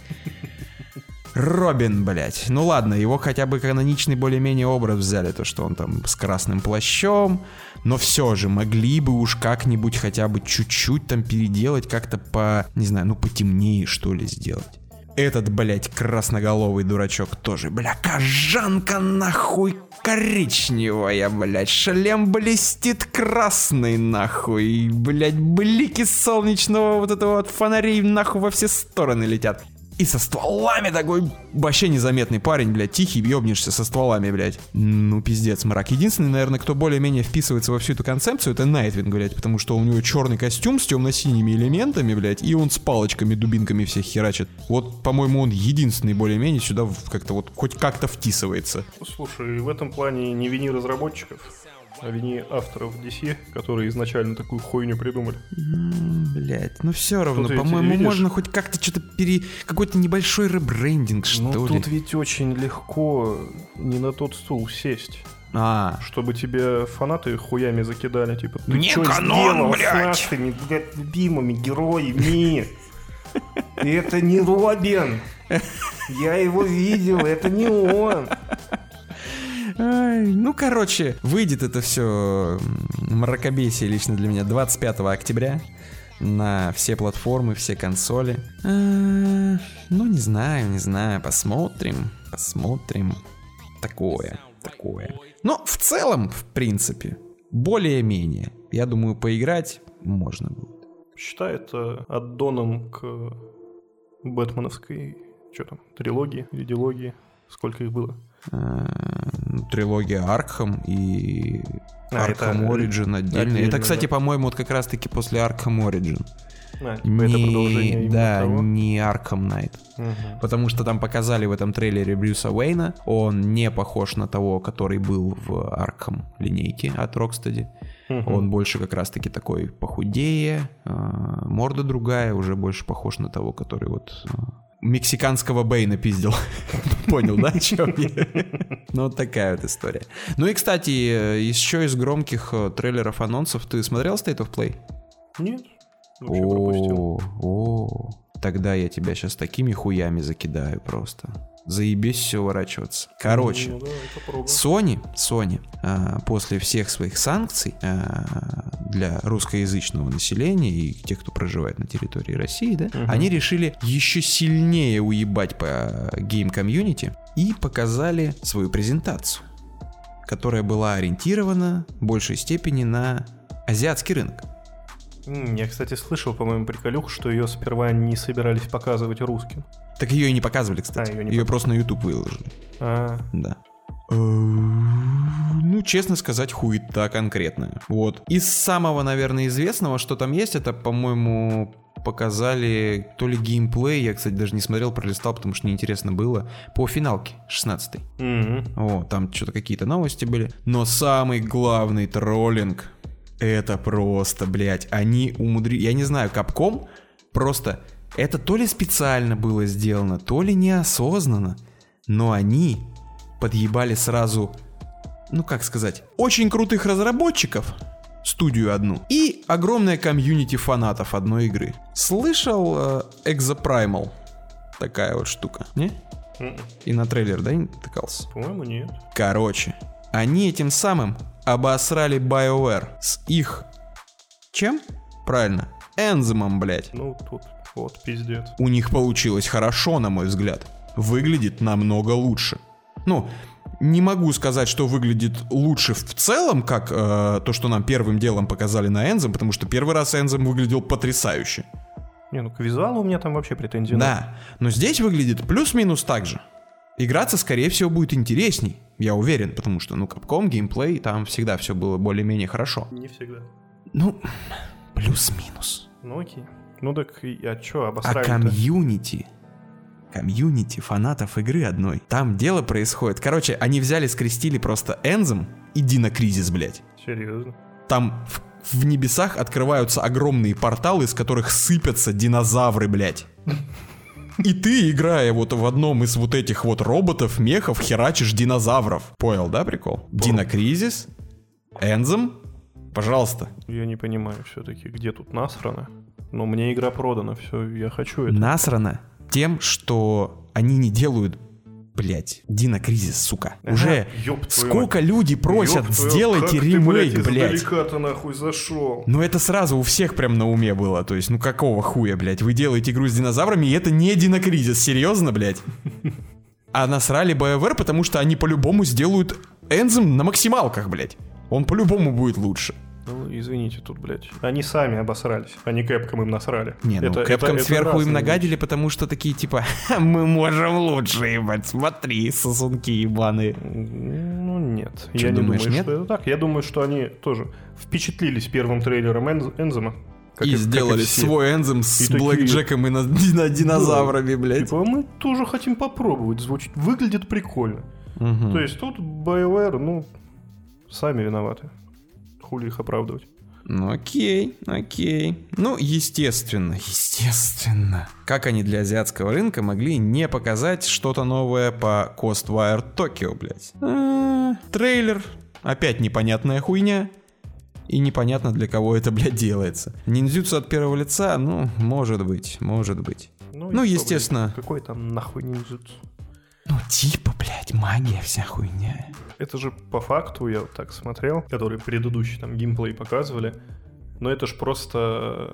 Робин, блядь. Ну ладно, его хотя бы каноничный более-менее образ взяли, то, что он там с красным плащом, но все же могли бы уж как-нибудь хотя бы чуть-чуть там переделать, как-то по, не знаю, ну потемнее что ли сделать. Этот, блядь, красноголовый дурачок тоже, бля, кожанка нахуй коричневая, блядь, шлем блестит красный нахуй, блядь, блики солнечного вот этого вот фонарей нахуй во все стороны летят. И со стволами такой вообще незаметный парень, блядь, тихий, ёбнешься со стволами, блядь. Ну, пиздец, мрак. Единственный, наверное, кто более-менее вписывается во всю эту концепцию, это Найтвинг, блядь, потому что у него черный костюм с темно-синими элементами, блядь, и он с палочками, дубинками всех херачит. Вот, по-моему, он единственный более-менее сюда как-то вот хоть как-то втисывается. Слушай, в этом плане не вини разработчиков, а вини авторов ди си, которые изначально такую хуйню придумали. Блять, ну все равно, что по-моему, можно хоть как-то что-то пере... Какой-то небольшой ребрендинг, что ну, ли. Ну тут ведь очень легко не на тот стул сесть. А. Чтобы тебе фанаты хуями закидали, типа, ты не что канон, сделал блядь. С нашими, блядь, любимыми героями? Это не Робин. Я его видел, это не он. Ай, ну, короче, выйдет это все мракобесие лично для меня двадцать пятого октября на все платформы, все консоли. А, ну, не знаю, не знаю, посмотрим, посмотрим. Такое, такое. Но в целом, в принципе, более-менее, я думаю, поиграть можно будет. Считай это аддоном к бэтменовской, что там, трилогии или дилогии, сколько их было? Трилогия Arkham и а, Arkham Origin отдельно. Это, кстати, да. по-моему, вот как раз-таки после Arkham Origin. А, не, это продолжение да, того. не Arkham Knight. Угу. Потому что там показали в этом трейлере Брюса Уэйна. Он не похож на того, который был в Arkham линейке от Rocksteady. Угу. Он больше как раз-таки такой похудее, морда другая, уже больше похож на того, который вот... мексиканского Бэйна пиздил. Понял, да, о чем я? Ну, вот такая вот история. Ну и, кстати, еще из громких трейлеров-анонсов. Ты смотрел State of Play? Нет. Вообще пропустил. О, тогда я тебя сейчас такими хуями закидаю просто. Заебись все ворачиваться. Короче, ну, да, Sony, Sony а, после всех своих санкций а, для русскоязычного населения и тех, кто проживает на территории России, да, угу. они решили еще сильнее уебать по гейм-комьюнити и показали свою презентацию, которая была ориентирована в большей степени на азиатский рынок. Я, кстати, слышал, по-моему, приколюх, что ее сперва не собирались показывать русским. Так ее и не показывали, кстати. А, ее не ее показывали. Просто на YouTube выложили. А. Да. Ну, честно сказать, хуета конкретная. Вот. Из самого, наверное, известного, что там есть, это, по-моему, показали то ли геймплей, я, кстати, даже не смотрел, пролистал, потому что неинтересно было, по финалке шестнадцатой. Mm-hmm. О, там что-то какие-то новости были. Но самый главный троллинг... Это просто, блядь, они умудрились... Я не знаю, Capcom просто... Это то ли специально было сделано, то ли неосознанно, но они подъебали сразу, ну как сказать, очень крутых разработчиков, студию одну, и огромное комьюнити фанатов одной игры. Слышал э, Exoprimal? Такая вот штука, не? Mm-mm. И на трейлер, да, не натыкался? По-моему, нет. Короче, они этим самым... обосрали BioWare с их... Чем? Правильно. Энземом, блядь. Ну, тут вот пиздец. У них получилось хорошо, на мой взгляд. Выглядит намного лучше. Ну, не могу сказать, что выглядит лучше в целом, как э, то, что нам первым делом показали на Энзем, потому что первый раз Энзем выглядел потрясающе. Не, ну к визуалу у меня там вообще претензий нет. Да, но здесь выглядит плюс-минус так же. Играться, скорее всего, будет интересней, я уверен, потому что, ну, Capcom, геймплей, там всегда все было более-менее хорошо. Не всегда. Ну, плюс-минус. Ну, окей. Ну, так, а что, обосрали-то? А комьюнити, комьюнити фанатов игры одной, там дело происходит. Короче, они взяли, скрестили просто Энзем и Дина Кризис, блядь. Серьезно? Там в, в небесах открываются огромные порталы, из которых сыпятся динозавры, блядь. И ты, играя вот в одном из вот этих вот роботов, мехов, херачишь динозавров. Понял, да, прикол? Динокризис, Энзем, пожалуйста. Я не понимаю все-таки, где тут насрано. Но мне игра продана, все, я хочу это. Насрано тем, что они не делают, блять, Динокризис, сука. Ага, уже сколько мать. Люди просят, ёб сделайте твою, ремейк, ты, блядь. Блядь. Издалека-то нахуй зашел. Ну это сразу у всех прям на уме было. То есть, ну какого хуя, блядь, вы делаете игру с динозаврами, и это не Динокризис, серьезно, блядь. А насрали BioWare, потому что они по-любому сделают Энзем на максималках, блядь. Он по-любому будет лучше. Ну, извините, тут, блядь. Они сами обосрались, они Capcom им насрали. Не, ну, это, Capcom это, сверху это им нагадили, вещи. Потому что такие, типа, мы можем лучше, ебать, смотри, сосунки ебаные. Ну, нет. Что, я думаешь, не думаю, нет? Что это так. Я думаю, что они тоже впечатлились первым трейлером Энзема. Как и это, сделали свой Энзем с и Блэкджеком такие... и на, на динозаврами, ну, блядь. Типа, мы тоже хотим попробовать, звучит, выглядит прикольно. Угу. То есть тут BioWare, ну, сами виноваты. Их оправдывать. Ну окей, окей. Ну естественно, естественно. Как они для азиатского рынка могли не показать что-то новое по Ghostwire Tokyo, блять? А-а-а, трейлер. Опять непонятная хуйня. И непонятно, для кого это, блядь, делается. Ниндзюцу от первого лица, ну, может быть, может быть. Ну, ну естественно. Что, какой там нахуй ниндзюцу? Ну типа, блядь, магия вся хуйня. Это же по факту, я вот так смотрел, который предыдущий там геймплей показывали, но это ж просто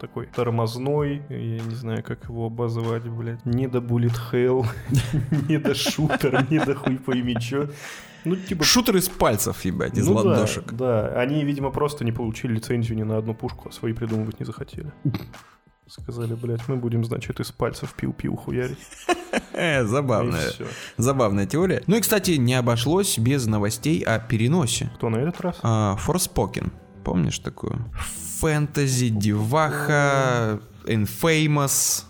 такой тормозной, я не знаю, как его обозвать, блядь, не до bullet hell, не до шутер, не до хуй пойми чё. Ну, типа... Шутер из пальцев, ебать, из ну, ладошек. Да, да, они, видимо, просто не получили лицензию ни на одну пушку, а свои придумывать не захотели. Сказали, блядь, мы будем, значит, из пальцев пиу-пиу хуярить. Забавная. Забавная теория. Ну и, кстати, не обошлось без новостей о переносе. Кто на этот раз? Forspoken. Помнишь такую? Фэнтези, деваха, Infamous.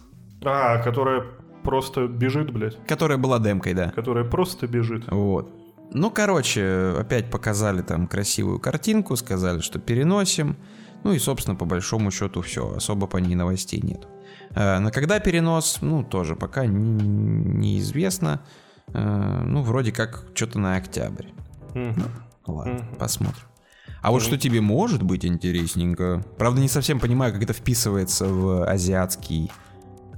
А, которая просто бежит, блядь. Которая была демкой, да. Которая просто бежит. Вот. Ну, короче, опять показали там красивую картинку, сказали, что переносим. Ну и, собственно, по большому счету все. Особо по ней новостей нет. А, но когда перенос, ну, тоже пока неизвестно. А, ну, вроде как что-то на октябрь. Mm-hmm. Ну, ладно, mm-hmm. посмотрим. А mm-hmm. вот что тебе может быть интересненько. Правда, не совсем понимаю, как это вписывается в азиатский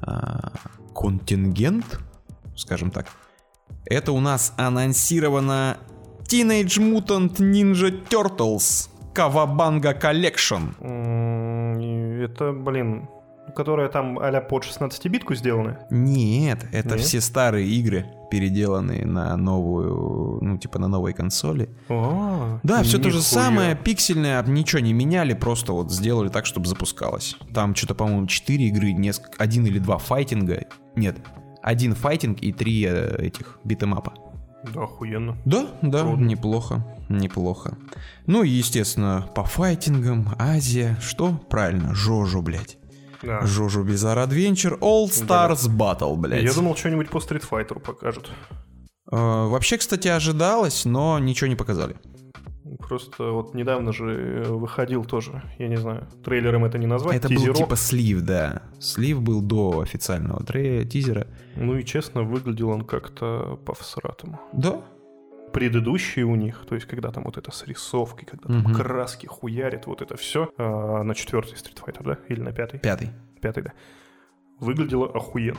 а, контингент, скажем так. Это у нас анонсировано Teenage Mutant Ninja Turtles. Кавабанга коллекшн. Это, блин, которая там а-ля под шестнадцатибитку сделаны? Нет, это Нет? все старые игры, переделанные на новую, ну, типа на новые консоли. О, да, все то же самое, пиксельное, ничего не меняли, просто вот сделали так, чтобы запускалось. Там что-то, по-моему, четыре игры, несколько, один или два файтинга. Нет, один файтинг и три этих битэмапа. Да, охуенно. Да, да, Трудно. неплохо, неплохо. Ну и, естественно, по файтингам, Азия, что? Правильно, JoJo, блядь. Да. JoJo's Bizarre Adventure, All Stars да. Battle, блядь. Я думал, что-нибудь по Street Fighter покажут. А, вообще, кстати, ожидалось, но ничего не показали. Просто вот недавно же выходил тоже, я не знаю, трейлером это не назвать. Это тизерок. Был типа слив, да. Слив был до официального трей- тизера. Ну и честно, выглядел он как-то по-всратому. Да? Предыдущие у них, то есть когда там вот это с рисовкой, когда там угу. краски хуярят, вот это все а, на четвертый Street Fighter, да? Или на пятый? Пятый. Пятый, да. Выглядело охуенно.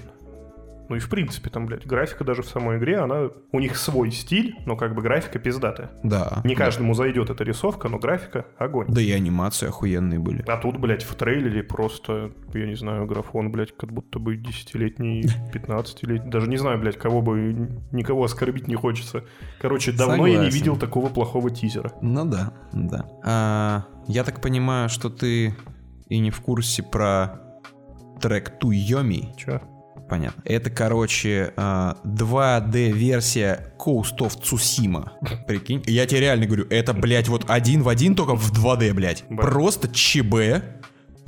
Ну и в принципе там, блядь, графика даже в самой игре, она... У них свой стиль, но как бы графика пиздатая. Да. Не каждому да. зайдет эта рисовка, но графика огонь. Да и анимации охуенные были. А тут, блядь, в трейлере просто, я не знаю, графон, блядь, как будто бы десятилетний, пятнадцатилетний. Даже не знаю, блядь, кого бы... Никого оскорбить не хочется. Короче, давно Согласен. я не видел такого плохого тизера. Ну да, да. А, я так понимаю, что ты и не в курсе про Trek to Yomi. Чё? Понятно. Это, короче, два дэ-версия Coast of Tsushima. Прикинь. Я тебе реально говорю, это, блядь, вот один в один, только в два дэ, блядь. Просто ЧБ,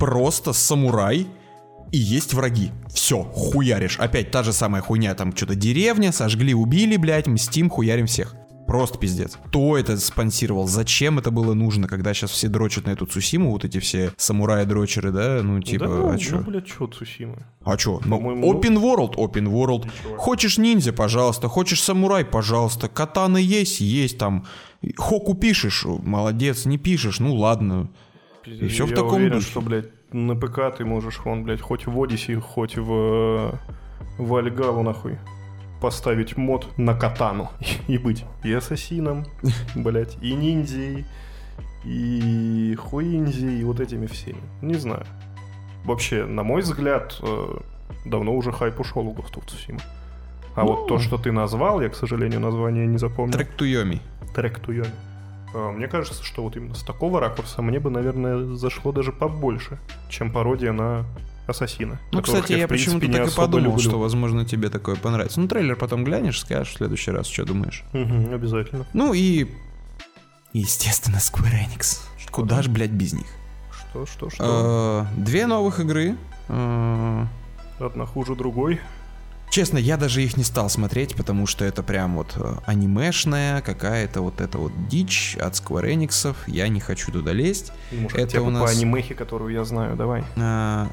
просто самурай и есть враги. Все, хуяришь. Опять та же самая хуйня, там что-то деревня, сожгли, убили, блядь, мстим, хуярим всех. Просто пиздец. Кто это спонсировал? Зачем это было нужно, когда сейчас все дрочат на эту Цусиму, вот эти все самураи-дрочеры, да? Ну, типа, да, а ну, чё? Ну, блядь, чё Цусима? А чё? Ну, open world, open world. Ничего. Хочешь ниндзя, пожалуйста, хочешь самурай, пожалуйста. Катаны есть, есть там. Хоку пишешь, молодец, не пишешь, ну ладно. И все в таком уверен, духе. Я уверен, что, блядь, на ПК ты можешь, вон, блядь, хоть в Одиссе, хоть в Вальгалу, нахуй. Поставить мод на катану и быть и ассасином, блять, и ниндзей, и хуиндзей, и вот этими всеми. Не знаю. Вообще, на мой взгляд, давно уже хайп ушел у Ghost of Tsushima. А ну, вот то, что ты назвал, я, к сожалению, название не запомнил. Trek to Yomi. Trek to Yomi. Мне кажется, что вот именно с такого ракурса мне бы, наверное, зашло даже побольше, чем пародия на... Ассасина. Ну, кстати, я, я почему-то так и подумал, люблю. Что, возможно, тебе такое понравится. Ну, трейлер потом глянешь, скажешь в следующий раз, что думаешь. Угу, обязательно. Ну и, естественно, Square Enix. Что Куда там? Ж, блядь, без них? Что, что, что? Две новых игры. Одна хуже другой. Честно, я даже их не стал смотреть, потому что это прям вот анимешная какая-то вот эта вот дичь от Square Enix'ов. Я не хочу туда лезть. Может, это у нас по анимехе, которую я знаю, давай. А...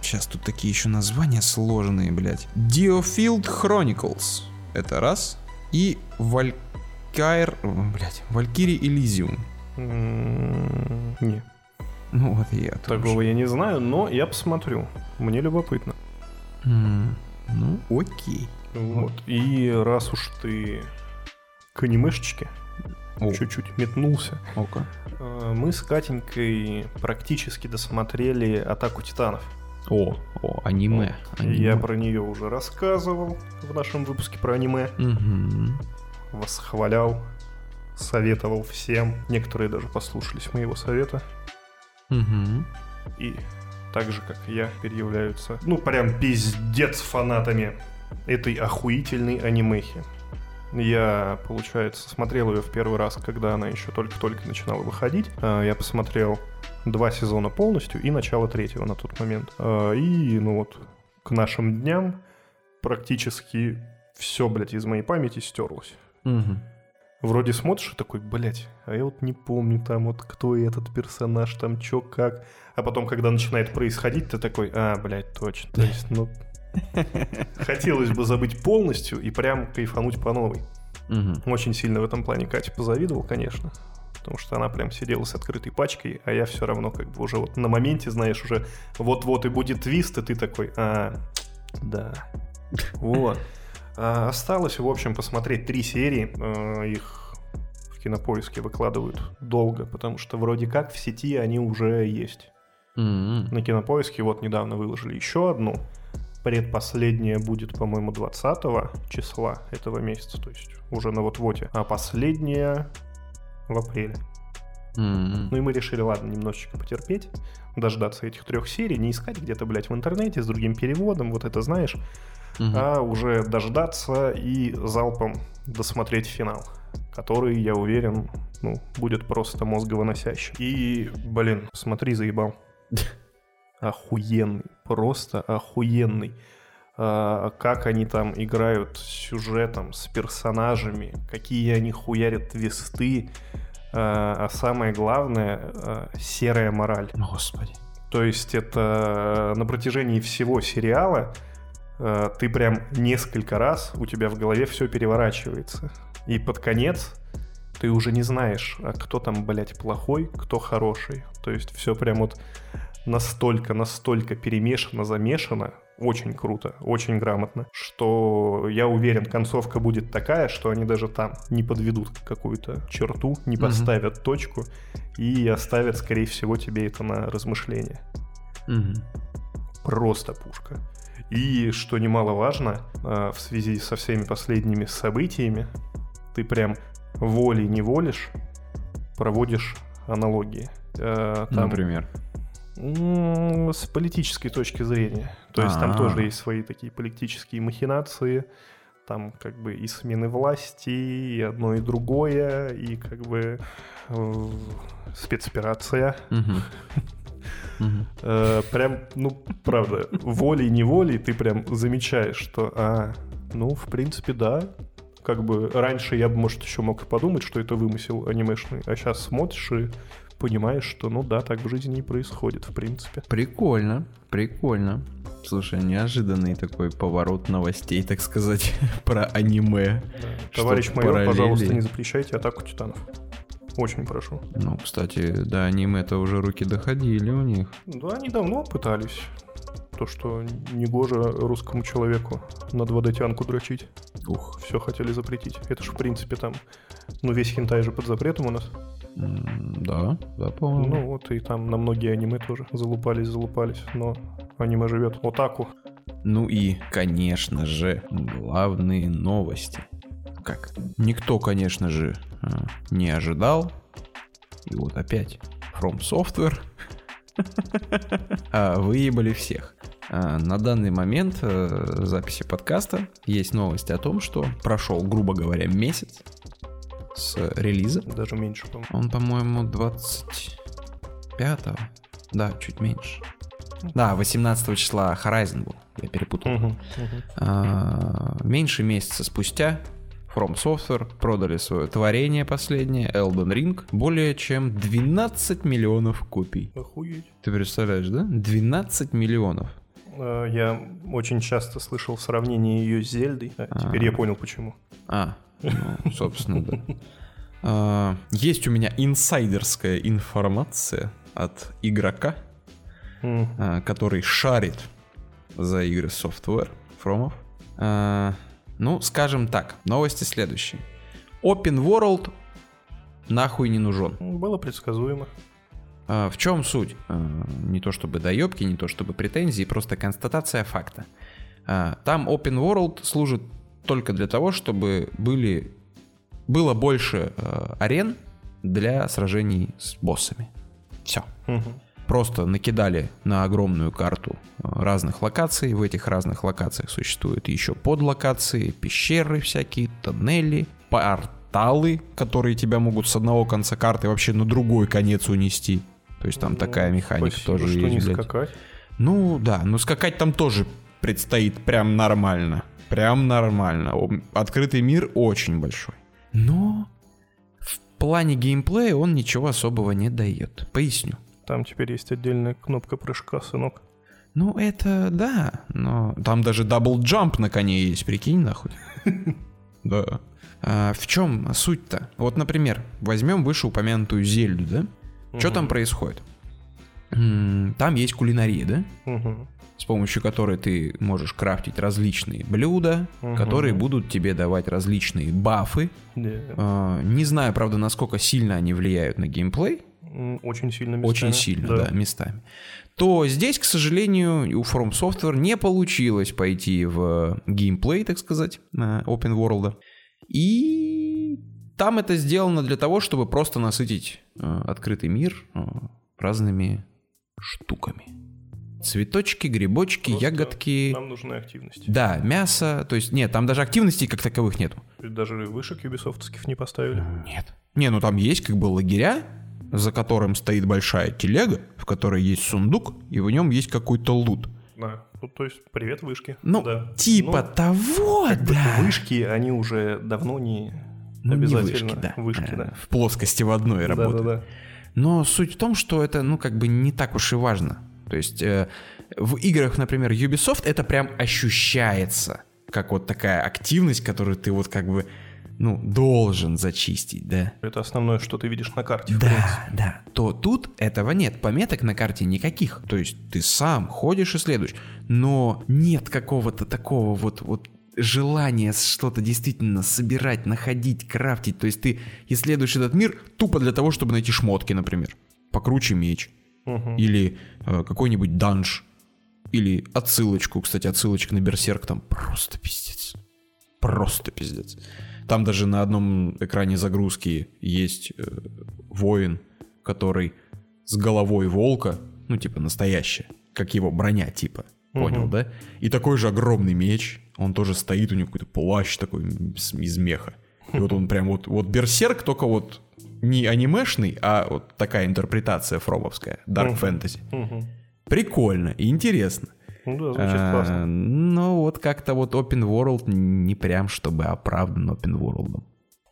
Сейчас тут такие еще названия сложные, блядь. Diofield Chronicles. Это раз. И Valkyrie... Блядь. Valkyrie Elysium. Mm-hmm. Не. Ну вот я... Такого я не знаю, но я посмотрю. Мне любопытно. Mm-hmm. Ну, окей. Вот. вот. И раз уж ты к анимешечке О. чуть-чуть метнулся... О-ка. Мы с Катенькой практически досмотрели «Атаку титанов». О, о, аниме. аниме. Я про нее уже рассказывал в нашем выпуске про аниме. Угу. Восхвалял, советовал всем. Некоторые даже послушались моего совета. Угу. И так же, как и я, переявляются, ну, прям пиздец фанатами этой охуительной анимехи. Я, получается, смотрел ее в первый раз, когда она еще только-только начинала выходить. Я посмотрел два сезона полностью и начало третьего на тот момент. И, ну вот, к нашим дням практически все, блядь, из моей памяти стерлось. Угу. Вроде смотришь и такой, блядь, а я вот не помню там вот кто этот персонаж, там чё, как. А потом, когда начинает происходить, ты такой, а, блядь, точно. То есть, ну... Хотелось бы забыть полностью и прям кайфануть по новой. Угу. Очень сильно в этом плане Кате позавидовал, конечно, потому что она прям сидела с открытой пачкой, а я все равно как бы уже вот на моменте, знаешь, уже вот-вот и будет твист, и ты такой, а, да, вот. А осталось, в общем, посмотреть три серии, их в Кинопоиске выкладывают долго, потому что вроде как в сети они уже есть. Угу. На Кинопоиске вот недавно выложили еще одну. Предпоследняя будет, по-моему, двадцатого числа этого месяца, то есть уже на вот-воте, а последняя в апреле. Mm-hmm. Ну и мы решили, ладно, немножечко потерпеть, дождаться этих трех серий, не искать где-то, блядь, в интернете с другим переводом, вот это знаешь, mm-hmm. а уже дождаться и залпом досмотреть финал, который, я уверен, ну, будет просто мозговыносящим. И, блин, смотри, заебал. Охуенный, просто охуенный. А, как они там играют с сюжетом, с персонажами, какие они хуярят твисты, а, а самое главное, а, серая мораль. Господи. То есть это на протяжении всего сериала а, ты прям несколько раз, у тебя в голове все переворачивается. И под конец ты уже не знаешь, а кто там, блядь, плохой, кто хороший. То есть все прям вот... настолько, настолько перемешано, замешано, очень круто, очень грамотно, что я уверен, концовка будет такая, что они даже там не подведут какую-то черту, не поставят mm-hmm. точку и оставят, скорее всего, тебе это на размышление. Mm-hmm. Просто пушка. И, что немаловажно, в связи со всеми последними событиями, ты прям волей-неволишь проводишь аналогии. Там... Например? С политической точки зрения. То есть А-а-а. Там тоже есть свои такие политические махинации. Там как бы и смены власти, и одно и другое, и как бы э, спецоперация. Прям, ну, правда, волей-неволей ты прям замечаешь, что, ну, в принципе, да. Как бы раньше я бы, может, еще мог подумать, что это вымысел анимешный, а сейчас смотришь и понимаешь, что, ну да, так в жизни и происходит, в принципе. Прикольно, прикольно. Слушай, неожиданный такой поворот новостей, так сказать, про аниме. Да. Товарищ майор, параллели... пожалуйста, не запрещайте «Атаку Титанов». Очень прошу. Ну, кстати, до аниме-то уже руки доходили у них. Да, они давно пытались. То, что негоже русскому человеку на два дэ-тянку дрочить. Ух. Все хотели запретить. Это же, в принципе, там... Ну, весь хентай же под запретом у нас. Да, да, по-моему. Ну вот, и там на многие аниме тоже залупались, залупались, но аниме живет. Отаку. Ну и, конечно же, главные новости. Как? Никто, конечно же, не ожидал. И вот опять From Software выебали всех. На данный момент записи подкаста есть новости о том, что прошел, грубо говоря, месяц с релиза. Даже меньше, по-моему. Он, по-моему, двадцать пятого. Да, чуть меньше. Да, восемнадцатого числа Horizon был. Я перепутал. Uh-huh, uh-huh. А, меньше месяца спустя From Software продали свое творение последнее, Elden Ring, более чем двенадцать миллионов копий. Охуеть. Ты представляешь, да? двенадцать миллионов. Я очень часто слышал сравнение ее с Зельдой. А, теперь я понял, почему. А, ну, собственно, да. А, есть у меня инсайдерская информация от игрока, mm. а, который шарит за игры Software, From. А, ну, скажем так, новости следующие. Open World нахуй не нужен. Было предсказуемо. А, в чем суть? А, не то чтобы доебки, не то чтобы претензии, просто констатация факта. А, там Open World служит только для того, чтобы были было больше э, арен для сражений с боссами. Все. Угу. Просто накидали на огромную карту разных локаций. В этих разных локациях существуют еще подлокации, пещеры всякие, тоннели, порталы, которые тебя могут с одного конца карты вообще на другой конец унести. То есть там ну, такая механика спасибо, тоже что есть. Не скакать. Ну да, но скакать там тоже предстоит прям нормально. Прям нормально. Открытый мир очень большой. Но в плане геймплея он ничего особого не дает. Поясню. Там теперь есть отдельная кнопка прыжка, сынок. Ну это да, но там даже дабл-джамп на коне есть, прикинь нахуй. Да. В чем суть-то? Вот, например, возьмем вышеупомянутую Зельду, да? Что там происходит? Там есть кулинария, да? С помощью которой ты можешь крафтить различные блюда, угу. которые будут тебе давать различные бафы. Yeah. Не знаю, правда, насколько сильно они влияют на геймплей. Очень сильно местами. Очень сильно, да, да местами. То здесь, к сожалению, у From Software не получилось пойти в геймплей, так сказать, Open World. И там это сделано для того, чтобы просто насытить открытый мир разными штуками. Цветочки, грибочки, просто ягодки. Нам нужны активности. Да, мясо. То есть, нет, там даже активностей как таковых нету. Даже вышек юбисофтских не поставили? Нет. Не, ну там есть как бы лагеря, за которым стоит большая телега, в которой есть сундук, и в нем есть какой-то лут. Да, ну то есть, привет, вышки. Ну, да. типа ну, того, как да. Бы, вышки, они уже давно не ну, обязательно. Не вышки, да. Вышки, да. В плоскости в одной работают. Да, да, да. Но суть в том, что это, ну, как бы не так уж и важно. То есть э, в играх, например, Ubisoft это прям ощущается, как вот такая активность, которую ты вот как бы, ну, должен зачистить, да. Это основное, что ты видишь на карте. Да, да. То тут этого нет, пометок на карте никаких. То есть ты сам ходишь и следуешь, но нет какого-то такого вот, вот желания что-то действительно собирать, находить, крафтить. То есть ты исследуешь этот мир тупо для того, чтобы найти шмотки, например. Покруче меч. Угу. Или э, какой-нибудь данж. Или отсылочку. Кстати, отсылочка на Берсерк там просто пиздец. Просто пиздец. Там даже на одном экране загрузки есть э, воин, который с головой волка, ну типа настоящая, как его броня типа. Понял, угу. да? И такой же огромный меч. Он тоже стоит, у него какой-то плащ такой из меха. И вот он прям вот, вот Берсерк, только вот не анимешный, а вот такая интерпретация фромовская, Dark Fantasy. Uh-huh. Прикольно и интересно. Ну да, звучит а, классно. Но вот как-то вот Open World не прям чтобы оправдан Open World.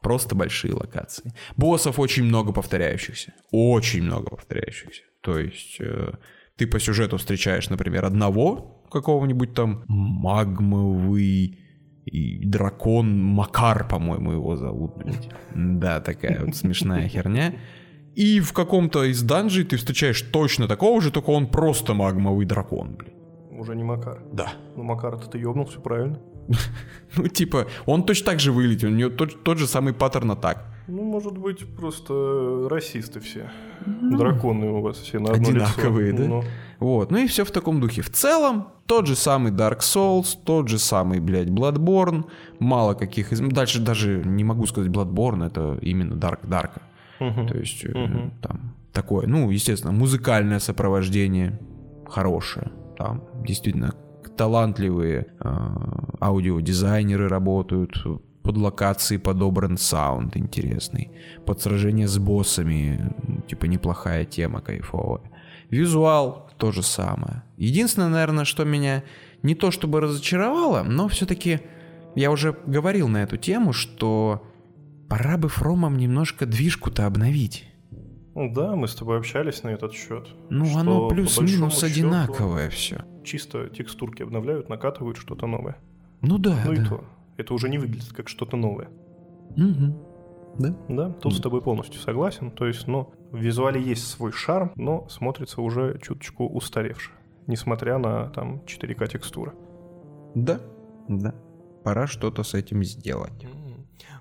Просто большие локации. Боссов очень много повторяющихся. Очень много повторяющихся. То есть э, ты по сюжету встречаешь, например, одного какого-нибудь там магмовый... И дракон Макар, по-моему, его зовут. Да, такая вот смешная херня. И в каком-то из данжей ты встречаешь точно такого же, только он просто магмовый дракон, блин. Уже не Макар. Да. Ну, Макар-то ты ёбнул, все правильно. Ну, типа, он точно так же вылетел, у него тот, тот же самый паттерн атак. Ну, может быть, просто расисты все. Ну, драконы у вас все на одно одинаковые, лицо. Да? Но... Вот, ну и все в таком духе. В целом, тот же самый Dark Souls, тот же самый, блядь, Bloodborne. Мало каких... Из... Дальше даже не могу сказать Bloodborne, это именно Dark Dark. Угу. То есть, угу. там такое, ну, естественно, музыкальное сопровождение хорошее. Там действительно талантливые э, аудиодизайнеры работают. Под локации подобран саунд интересный. Под сражение с боссами, типа, неплохая тема, кайфовая. Визуал то же самое. Единственное, наверное, что меня не то чтобы разочаровало, но все-таки я уже говорил на эту тему, что пора бы Фромам немножко движку-то обновить. Ну да, мы с тобой общались на этот счет. Ну оно плюс-минус одинаковое все. Чисто текстурки обновляют, накатывают что-то новое. Ну да, ну да. И то. Это уже не выглядит как что-то новое. Угу. Да? Да, тут да. с тобой полностью согласен. То есть, ну, в визуале есть свой шарм, но смотрится уже чуточку устаревше. Несмотря на, там, четыре ка текстуры. Да, да. Пора что-то с этим сделать.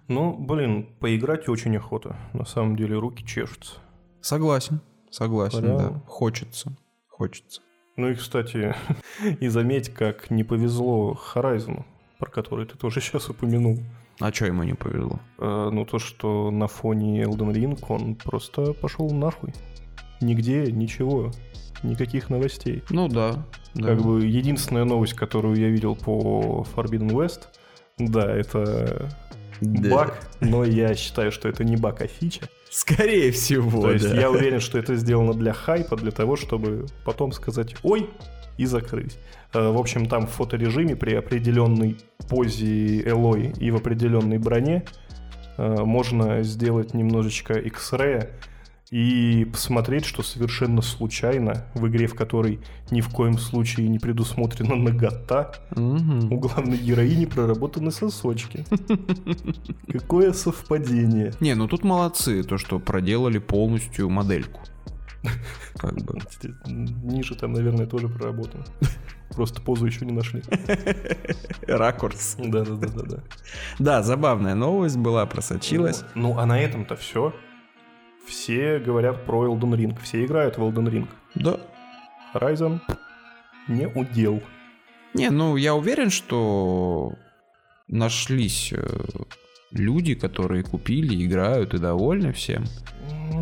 Ну, блин, поиграть очень охота. На самом деле руки чешутся. Согласен, согласен, Пора... да. Хочется, хочется. Ну и, кстати, и заметь, как не повезло Horizon, про который ты тоже сейчас упомянул. А что ему не повезло? Э, ну, то, что на фоне Elden Ring он просто пошел нахуй. Нигде ничего. Никаких новостей. Ну да. Как да. бы единственная новость, которую я видел по Forbidden West, да, это да. баг, но я считаю, что это не баг, а фича. Скорее всего, То есть да. я уверен, что это сделано для хайпа, для того, чтобы потом сказать «Ой!» и закрыть. В общем, там в фоторежиме при определенной позе Элой и в определенной броне можно сделать немножечко X-Ray и посмотреть, что совершенно случайно в игре, в которой ни в коем случае не предусмотрена нагота, mm-hmm. у главной героини проработаны сосочки. Какое совпадение. Не, ну тут молодцы, то, что проделали полностью модельку. Как бы. Ниже там, наверное, тоже проработано. Просто позу еще не нашли. Ракурс. Да-да-да. Да, забавная новость была, просочилась. Ну, а на этом-то все. Все говорят про Elden Ring, все играют в Elden Ring. Да. Horizon не удел. Не, ну я уверен, что нашлись люди, которые купили, играют и довольны всем.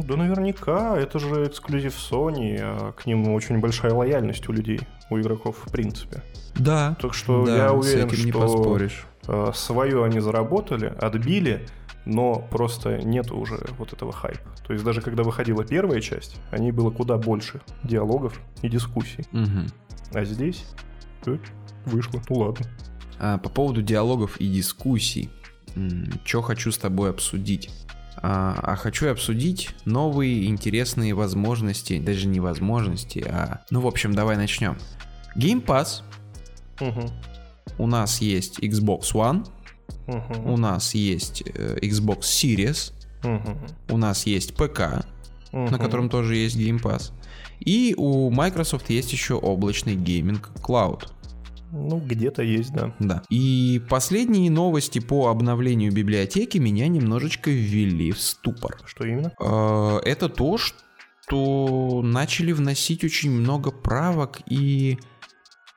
Да наверняка, это же эксклюзив Sony, а к ним очень большая лояльность у людей, у игроков в принципе. Да. Так что да, я уверен, что свое они заработали, отбили. Но просто нет уже вот этого хайпа. То есть даже когда выходила первая часть, о ней было куда больше диалогов и дискуссий. Угу. А здесь э, вышло, ну ладно. А, по поводу диалогов и дискуссий, что хочу с тобой обсудить? А, а хочу обсудить новые интересные возможности, даже не возможности, а... Ну, в общем, давай начнем. Game Pass. Угу. У нас есть Xbox One. Uh-huh. У нас есть Xbox Series, uh-huh. у нас есть ПК, uh-huh. на котором тоже есть Game Pass, и у Microsoft есть еще облачный гейминг Cloud. Ну, где-то есть, да. Да. И последние новости по обновлению библиотеки меня немножечко ввели в ступор. Что именно? Это то, что начали вносить очень много правок и...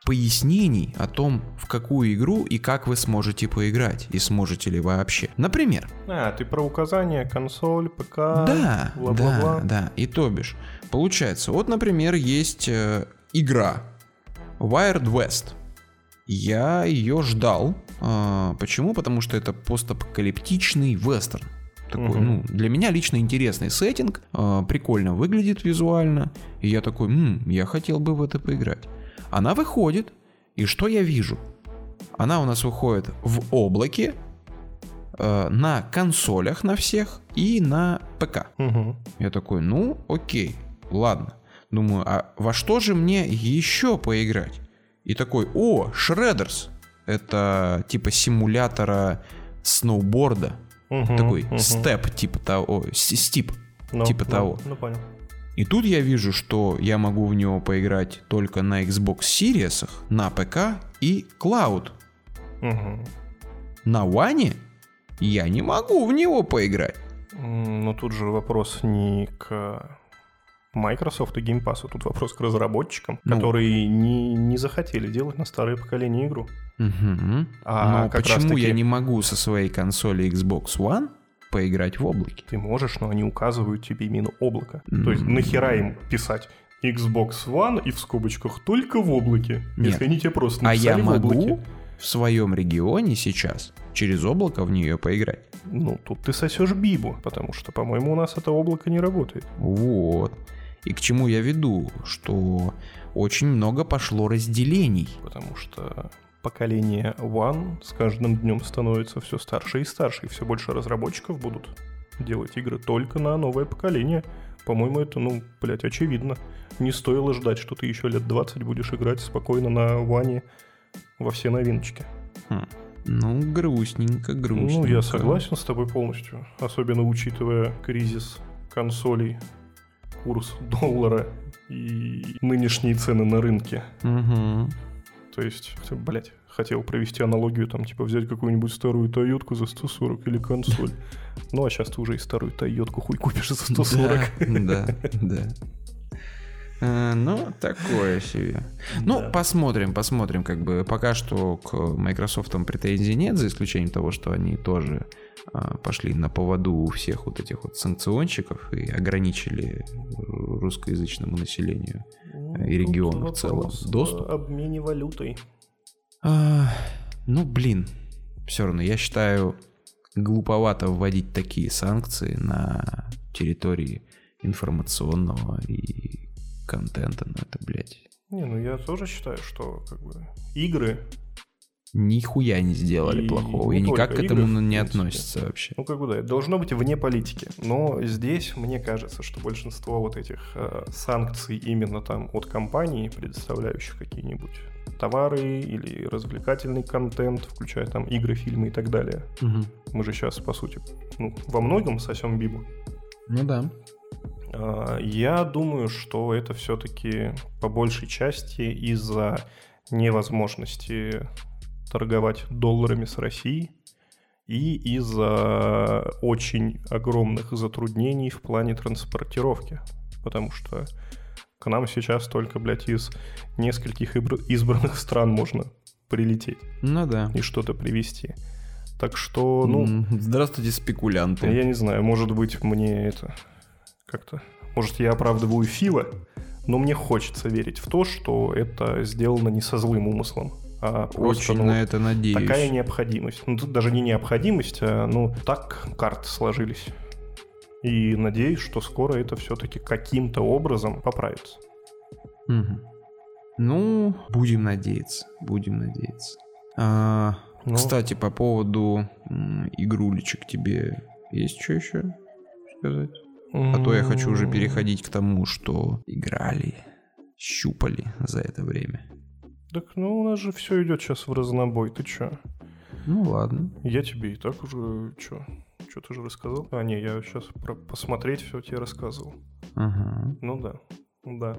пояснений о том, в какую игру и как вы сможете поиграть, и сможете ли вообще. Например. А, ты про указания, консоль, ПК, да, бла-бла-бла. Да, да, и то бишь. Получается, вот, например, есть э, игра Wired West. Я ее ждал. Э, почему? Потому что это постапокалиптичный вестерн. Такой, угу. ну, для меня лично интересный сеттинг, э, прикольно выглядит визуально, и я такой, м-м, я хотел бы в это поиграть. Она выходит, и что я вижу? Она у нас выходит в облаке, э, на консолях на всех и на ПК. Угу. Я такой, ну окей, ладно. Думаю, а во что же мне еще поиграть? И такой, о, Shredders. Это типа симулятора сноуборда. Угу, такой угу. степ типа того, стип ну, типа ну, того. Ну, понял. И тут я вижу, что я могу в него поиграть только на Xbox Series, на ПК и Cloud. Угу. На One я не могу в него поиграть. Но тут же вопрос не к Microsoft и Game Pass, тут вопрос к разработчикам, ну. которые не, не захотели делать на старое поколение игру. Угу. А почему раз-таки... я не могу со своей консоли Xbox One поиграть в облаке? Ты можешь, но они указывают тебе именно облако. Mm-hmm. То есть нахера им писать Xbox One и в скобочках только в облаке? Нет. Если они тебе просто написали в облаке. А я могу в своем регионе сейчас через облако в нее поиграть? Ну, тут ты сосешь бибу, потому что, по-моему, у нас это облако не работает. Вот. И к чему я веду? Что очень много пошло разделений. Потому что... поколение One с каждым днем становится все старше и старше, и все больше разработчиков будут делать игры только на новое поколение. По-моему, это, ну, блять, очевидно. Не стоило ждать, что ты еще лет двадцать будешь играть спокойно на One во все новиночки. Хм. Ну, грустненько, грустненько. Ну, я согласен с тобой полностью, особенно учитывая кризис консолей, курс доллара и нынешние цены на рынке. Угу. То есть, блять, хотел провести аналогию, там, типа, взять какую-нибудь старую Тойотку за сто сорок или консоль. Ну, а сейчас ты уже и старую Тойотку хуй купишь за сто сорок. Да, да, да. Ну, такое себе. Ну, да. посмотрим, посмотрим, как бы. Пока что к Microsoft претензий нет, за исключением того, что они тоже а, пошли на поводу у всех вот этих вот санкционщиков и ограничили русскоязычному населению ну, и региону в целом доступ. Обмене валютой. А, ну, блин, все равно, я считаю, глуповато вводить такие санкции на территории информационного и контента, ну это, блядь. Не, ну я тоже считаю, что как бы игры нихуя не сделали и плохого, и никак к этому игры, не относятся вообще. Ну как бы да, должно быть вне политики, но здесь мне кажется, что большинство вот этих э, санкций именно там от компаний, предоставляющих какие-нибудь товары или развлекательный контент, включая там игры, фильмы и так далее. Угу. Мы же сейчас, по сути, ну, во многом сосем бибу. Ну да. Я думаю, что это все-таки по большей части из-за невозможности торговать долларами с Россией и из-за очень огромных затруднений в плане транспортировки. Потому что к нам сейчас только, блядь, из нескольких избранных стран можно прилететь. Ну да. И что-то привезти. Так что, ну... Здравствуйте, спекулянты. Я не знаю, может быть, мне это... Как-то. Может, я оправдываю Фила, но мне хочется верить в то, что это сделано не со злым умыслом, а просто, очень ну, на это надеюсь. Такая необходимость. Ну, тут даже не необходимость, а ну, так карты сложились. И надеюсь, что скоро это все-таки каким-то образом поправится. Угу. Ну, будем надеяться. Будем надеяться. А, ну... Кстати, по поводу м- игрулечек тебе есть что еще сказать? А то я хочу уже переходить к тому, что играли, щупали за это время. Так ну у нас же все идет сейчас в разнобой, ты че? Ну ладно. Я тебе и так уже че? Че ты же рассказал? А не, я сейчас про посмотреть все тебе рассказывал. Ага. Ну да, да.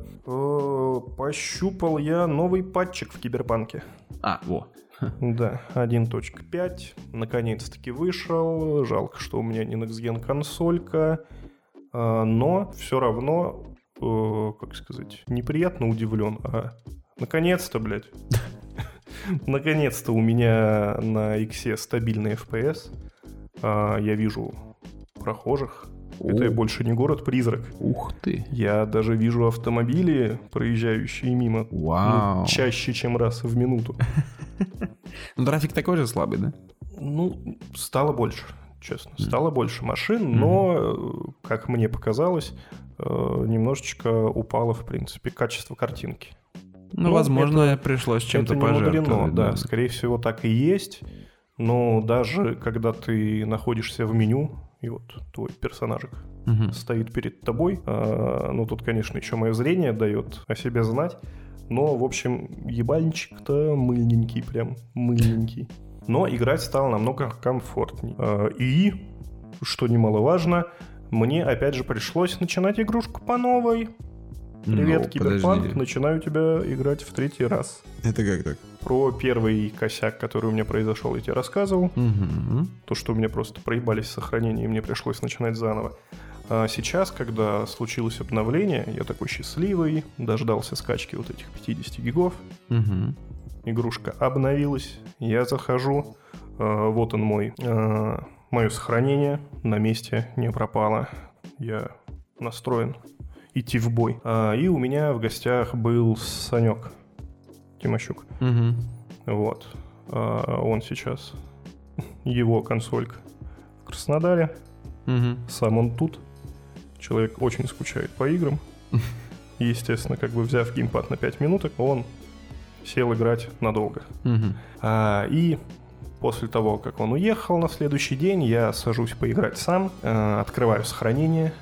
Пощупал я новый патчик в Киберпанке. А, во. Да, один точка пять. Наконец-таки вышел. Жалко, что у меня не next-gen консолька. Но все равно, э, как сказать, неприятно удивлен. А наконец-то, блядь, наконец-то у меня на иксе стабильный эф пи эс. А, я вижу прохожих. О. Это больше не город-призрак. Ух ты. Я даже вижу автомобили, проезжающие мимо. Вау. Ну, чаще, чем раз в минуту. Ну, трафик такой же слабый, да? Ну, стало больше. Честно, стало mm. больше машин, но, mm-hmm. как мне показалось, немножечко упало, в принципе, качество картинки. Ну, ну возможно, это, пришлось чем-то пожертвовать. Это не мудрено, да, скорее всего, так и есть. Но даже когда ты находишься в меню, и вот твой персонажик mm-hmm. стоит перед тобой, ну, тут, конечно, еще мое зрение дает о себе знать, но, в общем, ебальничек-то мыльненький прям, мыльненький. Но играть стало намного комфортнее. И, что немаловажно, мне опять же пришлось начинать игрушку по новой. Привет, ну, Киберпанк, подожди. Начинаю тебя играть в третий раз. Это как так? Про первый косяк, который у меня произошел, я тебе рассказывал. Угу. То, что у меня просто проебались сохранения, и мне пришлось начинать заново. А сейчас, когда случилось обновление, я такой счастливый, дождался скачки вот этих пятьдесят гигов. Угу. Игрушка обновилась, я захожу, э, вот он мой, э, мое сохранение на месте не пропало, я настроен идти в бой. А, и у меня в гостях был Санек Тимощук, угу. вот, а, он сейчас, его консолька в Краснодаре, угу. сам он тут, человек очень скучает по играм, естественно, как бы взяв геймпад на пять минуток, он... сел играть надолго. Угу. А, и после того, как он уехал на следующий день, я сажусь поиграть сам, а, открываю сохранение,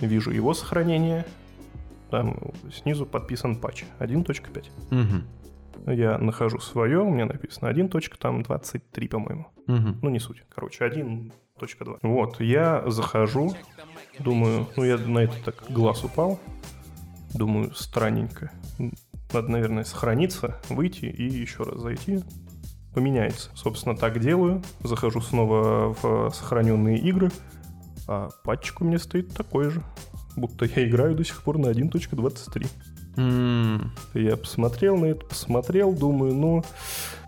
вижу его сохранение, там снизу подписан патч один точка пять. Угу. Я нахожу свое, у меня написано один точка двадцать три, по-моему. Угу. Ну, не суть. Короче, один точка два. Вот, я захожу, думаю, ну, я на это так глаз упал, думаю, странненько. Надо, наверное, сохраниться, выйти и еще раз зайти. Поменяется. Собственно, так делаю. Захожу снова в сохраненные игры. А патчик у меня стоит такой же. Будто я играю до сих пор на один точка двадцать три. Mm. Я посмотрел на это, посмотрел, думаю, ну,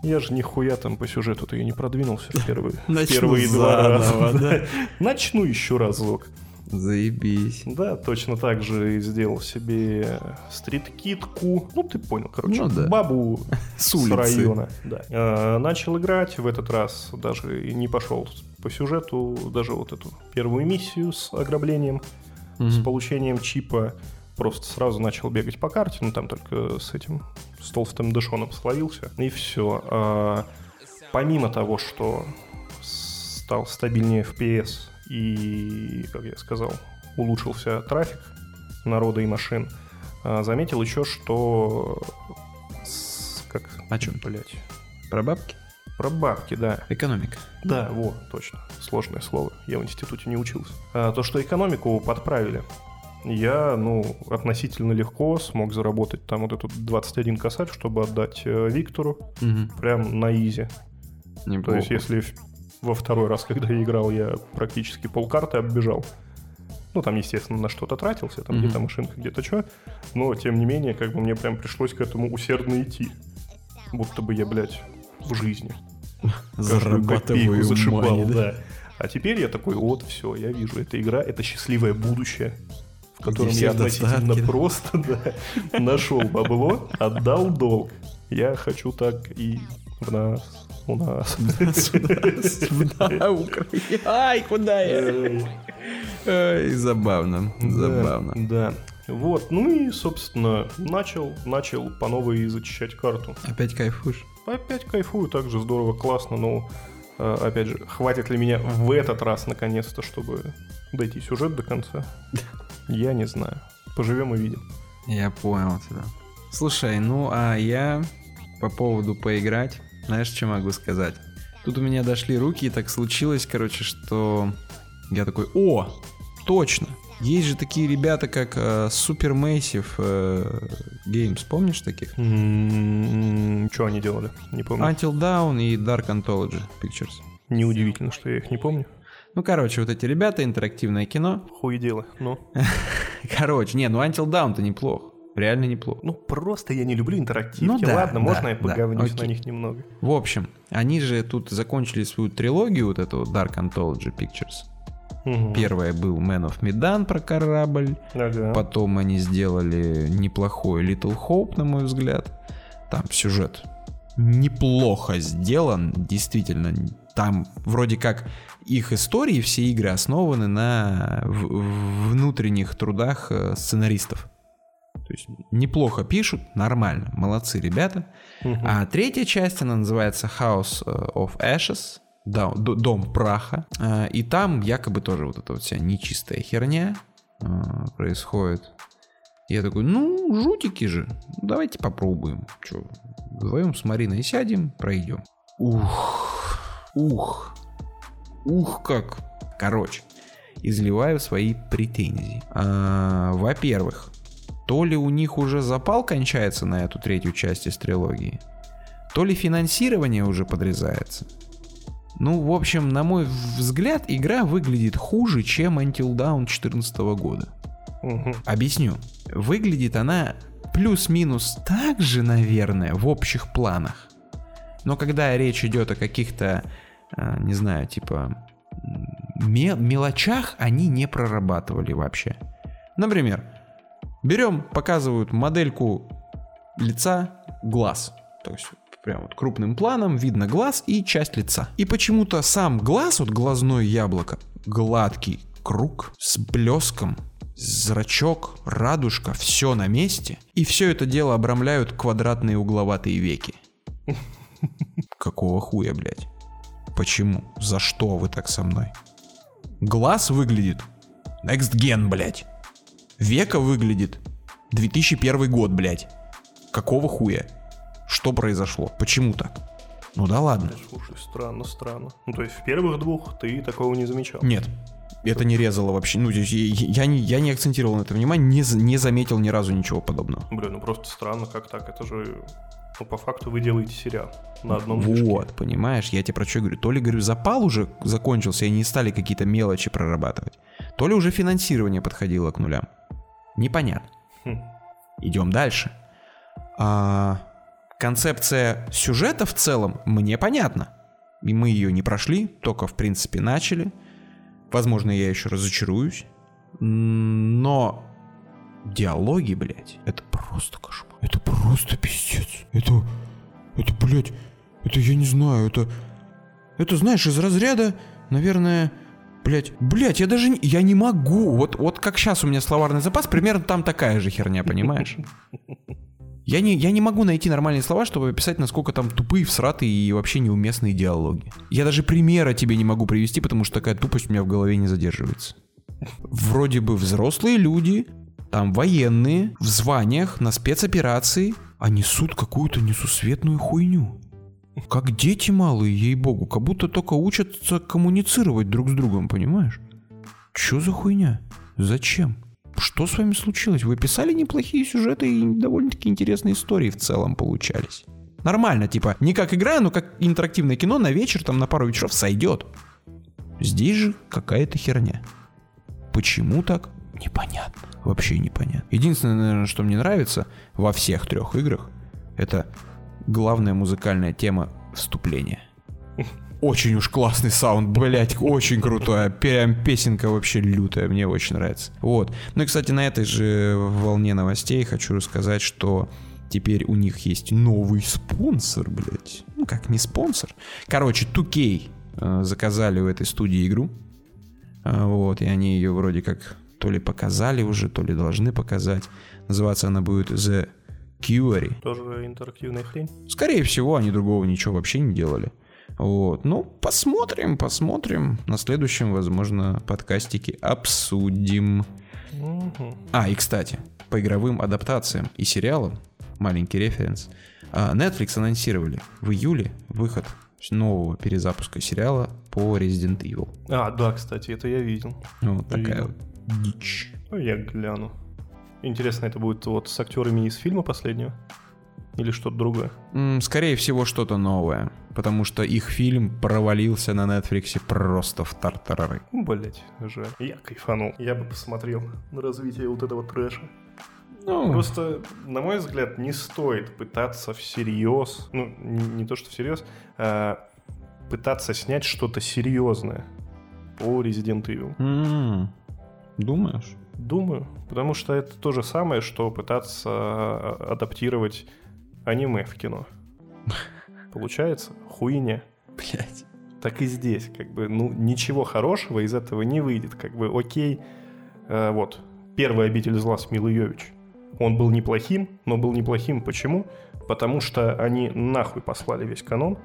я же нихуя там по сюжету-то я не продвинулся в первые, в первые два раза. Да. Начну еще разок. Заебись. Да, точно так же сделал себе стриткитку. Ну, ты понял, короче, ну, да. бабу с, с района. Да. А, начал играть, в этот раз даже не пошел по сюжету, даже вот эту первую миссию с ограблением, mm-hmm. с получением чипа. Просто сразу начал бегать по карте, ну там только с этим, с толстым дышоном словился, и все. А, помимо того, что стал стабильнее эф пи эс и, как я сказал, улучшился трафик народа и машин, а, заметил еще, что... С, как? О чем? Блять. Про бабки? Про бабки, да. Экономика. Да, вот, точно. Сложное слово. Я в институте не учился. А, то, что экономику подправили. Я, ну, относительно легко смог заработать там вот этот двадцать один косарь, чтобы отдать э, Виктору. Угу. Прям на изи. Не То есть, если в, во второй раз, когда я играл, я практически полкарты оббежал. Ну, там, естественно, на что-то тратился, там угу. где-то машинка, где-то что. Но, тем не менее, как бы мне прям пришлось к этому усердно идти. Будто бы я, блядь, в жизни. Каждую копейку зашибал, да. А теперь я такой, вот, все, я вижу, эта игра, это счастливое будущее. В котором я относительно достатки. просто да, нашел бабло, отдал долг. Я хочу так и в нас, у нас. В нас, в нас, Украина. Ай, куда я? Ай, забавно, забавно. Да, вот, ну и, собственно, начал, начал по новой зачищать карту. Опять кайфуешь? Опять кайфую, так же здорово, классно, но... Опять же, хватит ли меня в этот раз наконец-то, чтобы дойти сюжет до конца? Я не знаю. Поживем и видим. Я понял тебя. Слушай, ну а я по поводу поиграть, знаешь, что могу сказать? Тут у меня дошли руки, и так случилось, короче, что я такой, о, точно, есть же такие ребята, как э, Super Massive э, Games, помнишь таких? Mm-hmm. Что они делали? Не помню. Until Dawn и Dark Anthology Pictures. Неудивительно, что я их не помню. Ну, короче, вот эти ребята, интерактивное кино. Хуедело, ну. Короче, не, ну Until Dawn-то неплох. Реально неплохо. Ну, просто я не люблю интерактивки. Ну, да, ладно, да, можно да, я поговнюсь да, на них немного. В общем, они же тут закончили свою трилогию, вот эту Dark Anthology Pictures. Угу. Первое был Man of Medan про корабль. Ага. Потом они сделали неплохой Little Hope, на мой взгляд. Там сюжет неплохо сделан. Действительно, там вроде как их истории, все игры основаны на в- внутренних трудах сценаристов. То есть неплохо пишут, нормально, молодцы ребята. Угу. А третья часть, она называется House of Ashes. Да, дом праха. И там якобы тоже вот эта вот вся нечистая херня происходит. Я такой, ну, жутики же. Давайте попробуем. Че, вдвоем с Мариной сядем, пройдем. Ух, ух, ух как. Короче, изливаю свои претензии. А, во-первых, то ли у них уже запал кончается на эту третью часть из трилогии, то ли финансирование уже подрезается. Ну, в общем, на мой взгляд, игра выглядит хуже, чем Until Dawn две тысячи четырнадцатого года. Угу. Объясню. Выглядит она плюс-минус так же, наверное, в общих планах. Но когда речь идет о каких-то, не знаю, типа мелочах, они не прорабатывали вообще. Например, берем, показывают модельку лица, глаз. То есть... Прям вот крупным планом видно глаз и часть лица. И почему-то сам глаз, вот глазное яблоко, гладкий круг с блеском, зрачок, радужка, все на месте. И все это дело обрамляют квадратные угловатые веки. Какого хуя, блядь? Почему? За что вы так со мной? Глаз выглядит Next Gen, блядь. Века выглядит две тысячи первый год, блядь. Какого хуя? Что произошло? Почему так? Ну да ладно. Слушай, странно, странно. Ну то есть в первых двух ты такого не замечал? Нет, это не резало вообще. Ну здесь я, я, не, я не акцентировал на это внимание, не, не заметил ни разу ничего подобного. Блин, ну просто странно, как так? Это же, ну по факту вы делаете сериал на одном движке. Вот, понимаешь, я тебе про что говорю. То ли, говорю, запал уже закончился, и они стали какие-то мелочи прорабатывать. То ли уже финансирование подходило к нулям. Непонятно. Хм. Идем дальше. А, концепция сюжета в целом мне понятна. И мы ее не прошли, только в принципе начали. Возможно, я еще разочаруюсь. Но диалоги, блядь, это просто кошмар. Это просто пиздец. Это, это, блядь, это я не знаю, это... Это, знаешь, из разряда, наверное... Блять, блять, я даже не, я не могу. Вот, вот как сейчас у меня словарный запас, примерно там такая же херня, понимаешь? Я не, я не могу найти нормальные слова, чтобы описать, насколько там тупые, всратые и вообще неуместные диалоги. Я даже примера тебе не могу привести, потому что такая тупость у меня в голове не задерживается. Вроде бы взрослые люди, там военные, в званиях, на спецоперации, а несут какую-то несусветную хуйню. Как дети малые, ей-богу, как будто только учатся коммуницировать друг с другом, понимаешь? Чё за хуйня? Зачем? Что с вами случилось? Вы писали неплохие сюжеты и довольно-таки интересные истории в целом получались. Нормально, типа, не как игра, но как интерактивное кино на вечер, там на пару вечеров сойдет. Здесь же какая-то херня. Почему так? Непонятно. Вообще непонятно. Единственное, наверное, что мне нравится во всех трех играх, это... главная музыкальная тема вступления. Очень уж классный саунд, блять, очень крутая. Прям песенка вообще лютая, мне очень нравится. Вот. Ну и, кстати, на этой же волне новостей хочу рассказать, что теперь у них есть новый спонсор, блять. Ну как, не спонсор. Короче, ту кей э, заказали у этой студии игру. Э, вот, и они ее вроде как то ли показали уже, то ли должны показать. Называться она будет The... Кьюри. Тоже интерактивная хрень? Скорее всего, они другого ничего вообще не делали. Вот. Ну, посмотрим, посмотрим. На следующем, возможно, подкастике обсудим. Угу. А, и кстати, по игровым адаптациям и сериалам, маленький референс, Netflix анонсировали в июле выход нового перезапуска сериала по Resident Evil. А, да, кстати, это я видел. Вот такая видел. Вот дичь. Ну, я гляну. Интересно, это будет вот с актерами из фильма последнего? Или что-то другое? Скорее всего, что-то новое. Потому что их фильм провалился на Netflix просто в тартарары. Блять, жаль. Я кайфанул. Я бы посмотрел на развитие вот этого трэша. Ну... Просто, на мой взгляд, не стоит пытаться всерьез... Ну, не то, что всерьез, а пытаться снять что-то серьезное по Resident Evil. М-м-м. Думаешь? Думаю, потому что это то же самое, что пытаться адаптировать аниме в кино. Получается хуйня. Блять. Так и здесь, как бы, ну, ничего хорошего из этого не выйдет. Как бы, окей, э, вот, первый «Обитель зла» с Милой Йович. Он был неплохим, но был неплохим почему? Потому что они нахуй послали весь канон.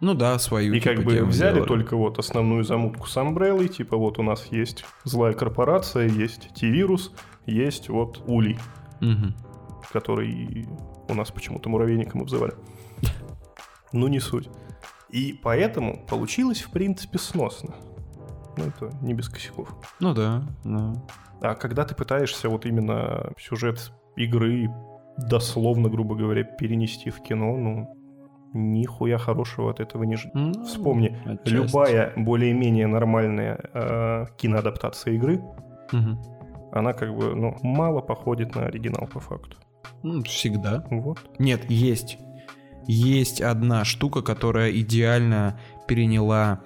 Ну да, свою. И типа, как бы взяли делали. Только вот основную замутку с Амбреллой, типа вот у нас есть злая корпорация, есть Т-вирус, есть вот Ули, угу. Который у нас почему-то муравейником обзывали. Ну не суть. И поэтому получилось в принципе сносно. Ну это не без косяков. Ну да, да. А когда ты пытаешься вот именно сюжет игры дословно, грубо говоря, перенести в кино, ну... Нихуя хорошего от этого не жди. Mm-hmm. Вспомни, отчасти. Любая более-менее нормальная э, киноадаптация игры, mm-hmm. она как бы, ну, мало походит на оригинал по факту. Mm, всегда. Вот. Нет, есть. Есть одна штука, которая идеально переняла,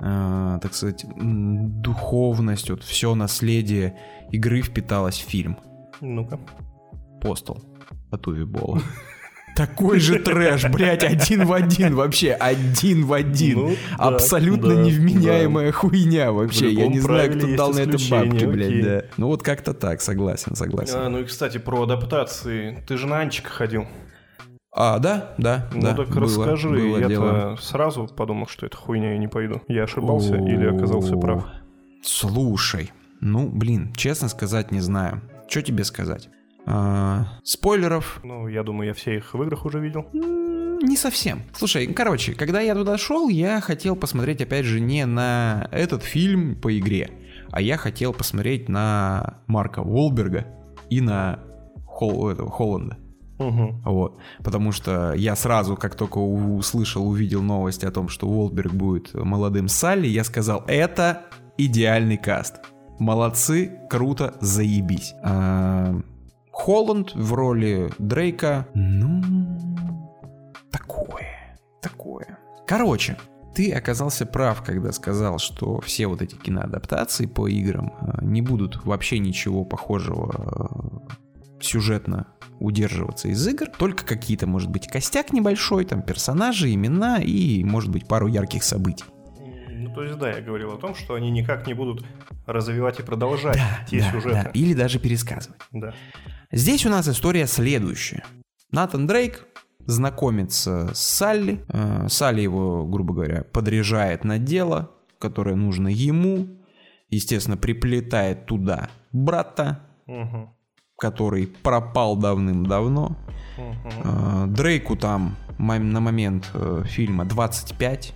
э, так сказать, духовность, вот все наследие игры впиталось в фильм. Ну-ка. Постал от Уви Болла. Такой же трэш, блядь, один в один вообще, один в один. Ну, абсолютно да, невменяемая да. хуйня вообще. Я не знаю, кто дал на это бабки, окей. блядь, да. Ну вот как-то так, согласен, согласен. А, ну и, кстати, про адаптации. Ты же на Анчика ходил. А, да, да, ну, да. Ну так было, расскажи, было я-то дело. Сразу подумал, что это хуйня, я не пойду. Я ошибался О-о-о. Или оказался прав? Слушай, ну, блин, честно сказать не знаю. Чё тебе сказать? А, спойлеров. Ну, я думаю, я все их в играх уже видел. Не совсем. Слушай, короче, когда я туда шел, я хотел посмотреть, опять же, не на этот фильм по игре, а я хотел посмотреть на Марка Уолберга и на Хол... этого, Холланда. Угу. Вот. Потому что я сразу, как только услышал, увидел новость о том, что Уолберг будет молодым Салли, я сказал, это идеальный каст. Молодцы, круто, заебись. А... Холланд в роли Дрейка. Ну, такое, такое. Короче, ты оказался прав, когда сказал, что все вот эти киноадаптации по играм не будут вообще ничего похожего сюжетно удерживаться из игр. Только какие-то, может быть, костяк небольшой, там персонажи, имена и, может быть, пару ярких событий. Ну, то есть, да, я говорил о том, что они никак не будут развивать и продолжать да, те да, сюжеты. Да, или даже пересказывать. Да. Здесь у нас история следующая. Натан Дрейк знакомится с Салли. Салли его, грубо говоря, подряжает на дело, которое нужно ему. Естественно, приплетает туда брата, угу. который пропал давным-давно. Угу. Дрейку там на момент фильма двадцать пять.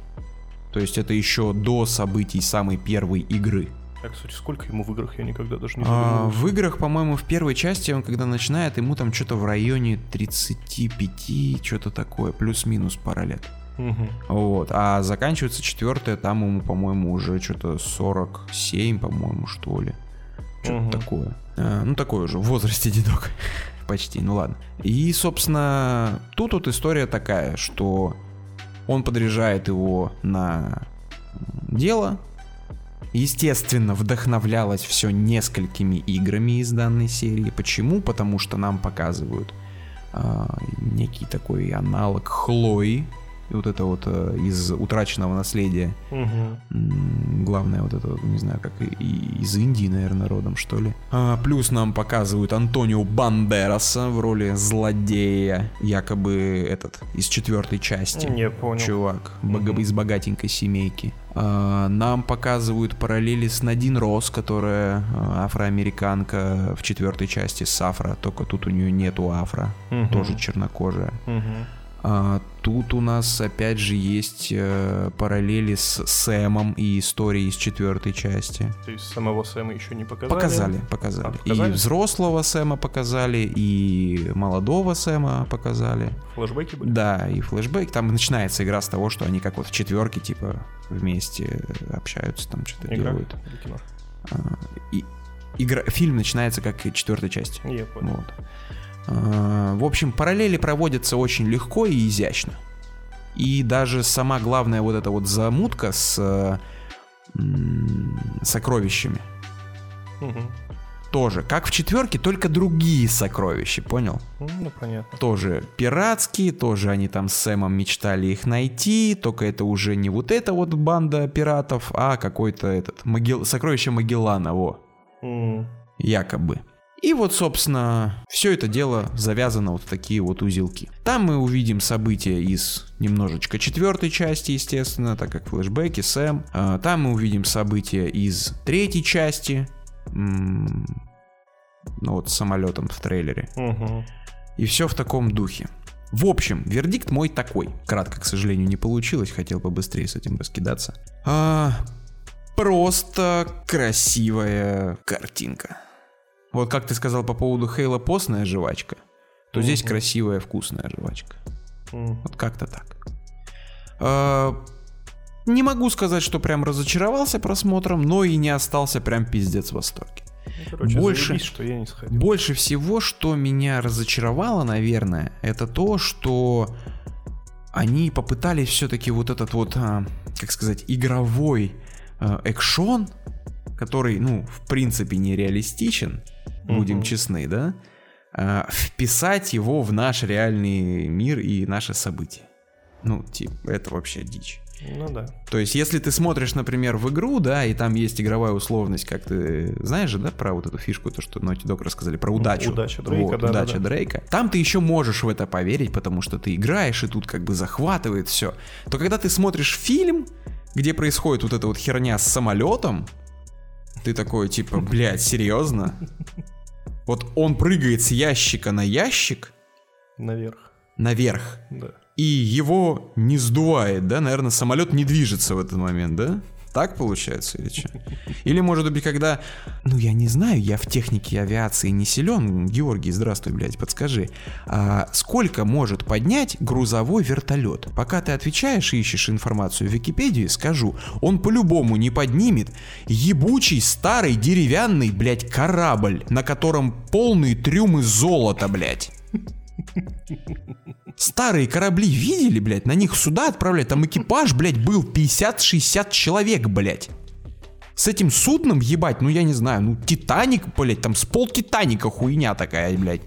То есть это еще до событий самой первой игры. А, кстати, сколько ему в играх? Я никогда даже не знаю. А, в играх, по-моему, в первой части он, когда начинает, ему там что-то в районе тридцать пять, что-то такое, плюс-минус пара лет. Угу. Вот. А заканчивается четвертая, там ему, по-моему, уже что-то сорок семь, по-моему, что ли. Что-то угу. такое. А, ну, такой уже, в возрасте дедок. Почти, ну ладно. И, собственно, тут вот история такая, что он подряжает его на дело. Естественно, вдохновлялось все несколькими играми из данной серии. Почему? Потому что нам показывают э, некий такой аналог Хлои. Вот это вот э, из «Утраченного наследия». Угу. Главное вот это, вот, не знаю, как и, из Индии, наверное, родом, что ли. А, плюс нам показывают Антонио Бандераса в роли злодея. Якобы этот, из четвертой части. Я понял. Чувак, бог... из богатенькой семейки. Нам показывают параллели с Надин Росс, которая афроамериканка в четвертой части с афро, только тут у нее нету афро, угу. тоже чернокожая. Угу. Тут у нас опять же есть параллели с Сэмом и историей из четвертой части. То есть самого Сэма еще не показали? Показали, показали. А, показали? И взрослого Сэма показали, и молодого Сэма показали. Флэшбэки были? Да, и флэшбэки. Там начинается игра с того, что они как вот в четверке типа вместе общаются, там что-то игра? делают. Кино? А, и, игра, фильм начинается как четвертая часть. Я понял. Вот. В общем, параллели проводятся очень легко и изящно. И даже сама главная вот эта вот замутка с м- сокровищами. Угу. Тоже, как в четверке, только другие сокровища, понял? Ну, понятно. Тоже пиратские, тоже они там с Сэмом мечтали их найти, только это уже не вот эта вот банда пиратов, а какой-то этот, Магел... сокровище Магеллана, во. Угу. Якобы. И вот, собственно, все это дело завязано вот в такие вот узелки. Там мы увидим события из немножечко четвертой части, естественно, так как флешбеки, Сэм. Там мы увидим события из третьей части, ну вот с самолетом в трейлере. Угу. И все в таком духе. В общем, вердикт мой такой. Кратко, к сожалению, не получилось, хотел побыстрее с этим раскидаться. А, просто красивая картинка. Вот как ты сказал по поводу Хейла постная жвачка, то mm-hmm. здесь красивая вкусная жвачка. Mm-hmm. Вот как-то так. Э-э- не могу сказать, что прям разочаровался просмотром, но и не остался прям пиздец в восторге. Ну, короче, больше, заявись, что я не сходил. Больше всего, что меня разочаровало, наверное, это то, что они попытались все-таки вот этот вот, а, как сказать, игровой а, экшон, который, ну, в принципе, нереалистичен, будем честны, да, а, вписать его в наш реальный мир и наши события. Ну, типа, это вообще дичь. Ну да. То есть, если ты смотришь, например, в игру, да, и там есть игровая условность, как ты знаешь же, да, про вот эту фишку, то, что Naughty Dog рассказали, про удачу. Удача Дрейка, вот, да, удача да, да. Дрейка. Там ты еще можешь в это поверить, потому что ты играешь, и тут как бы захватывает все. То когда ты смотришь фильм, где происходит вот эта вот херня с самолетом, ты такой, типа, блядь, серьезно? Вот он прыгает с ящика на ящик. Наверх. Наверх. Да. И его не сдувает, да? Наверное, самолет не движется в этот момент, да? Так получается или что? Или, может быть, когда... Ну, я не знаю, я в технике авиации не силен. Георгий, здравствуй, блядь, подскажи. А сколько может поднять грузовой вертолет? Пока ты отвечаешь и ищешь информацию в Википедии, скажу, он по-любому не поднимет ебучий старый деревянный, блядь, корабль, на котором полные трюмы золота, блядь. Старые корабли видели, блядь, на них суда отправляют, там экипаж, блядь, был пятьдесят-шестьдесят человек, блядь. С этим судном, ебать, ну я не знаю, ну Титаник, блядь, там с пол Титаника хуйня такая, блядь.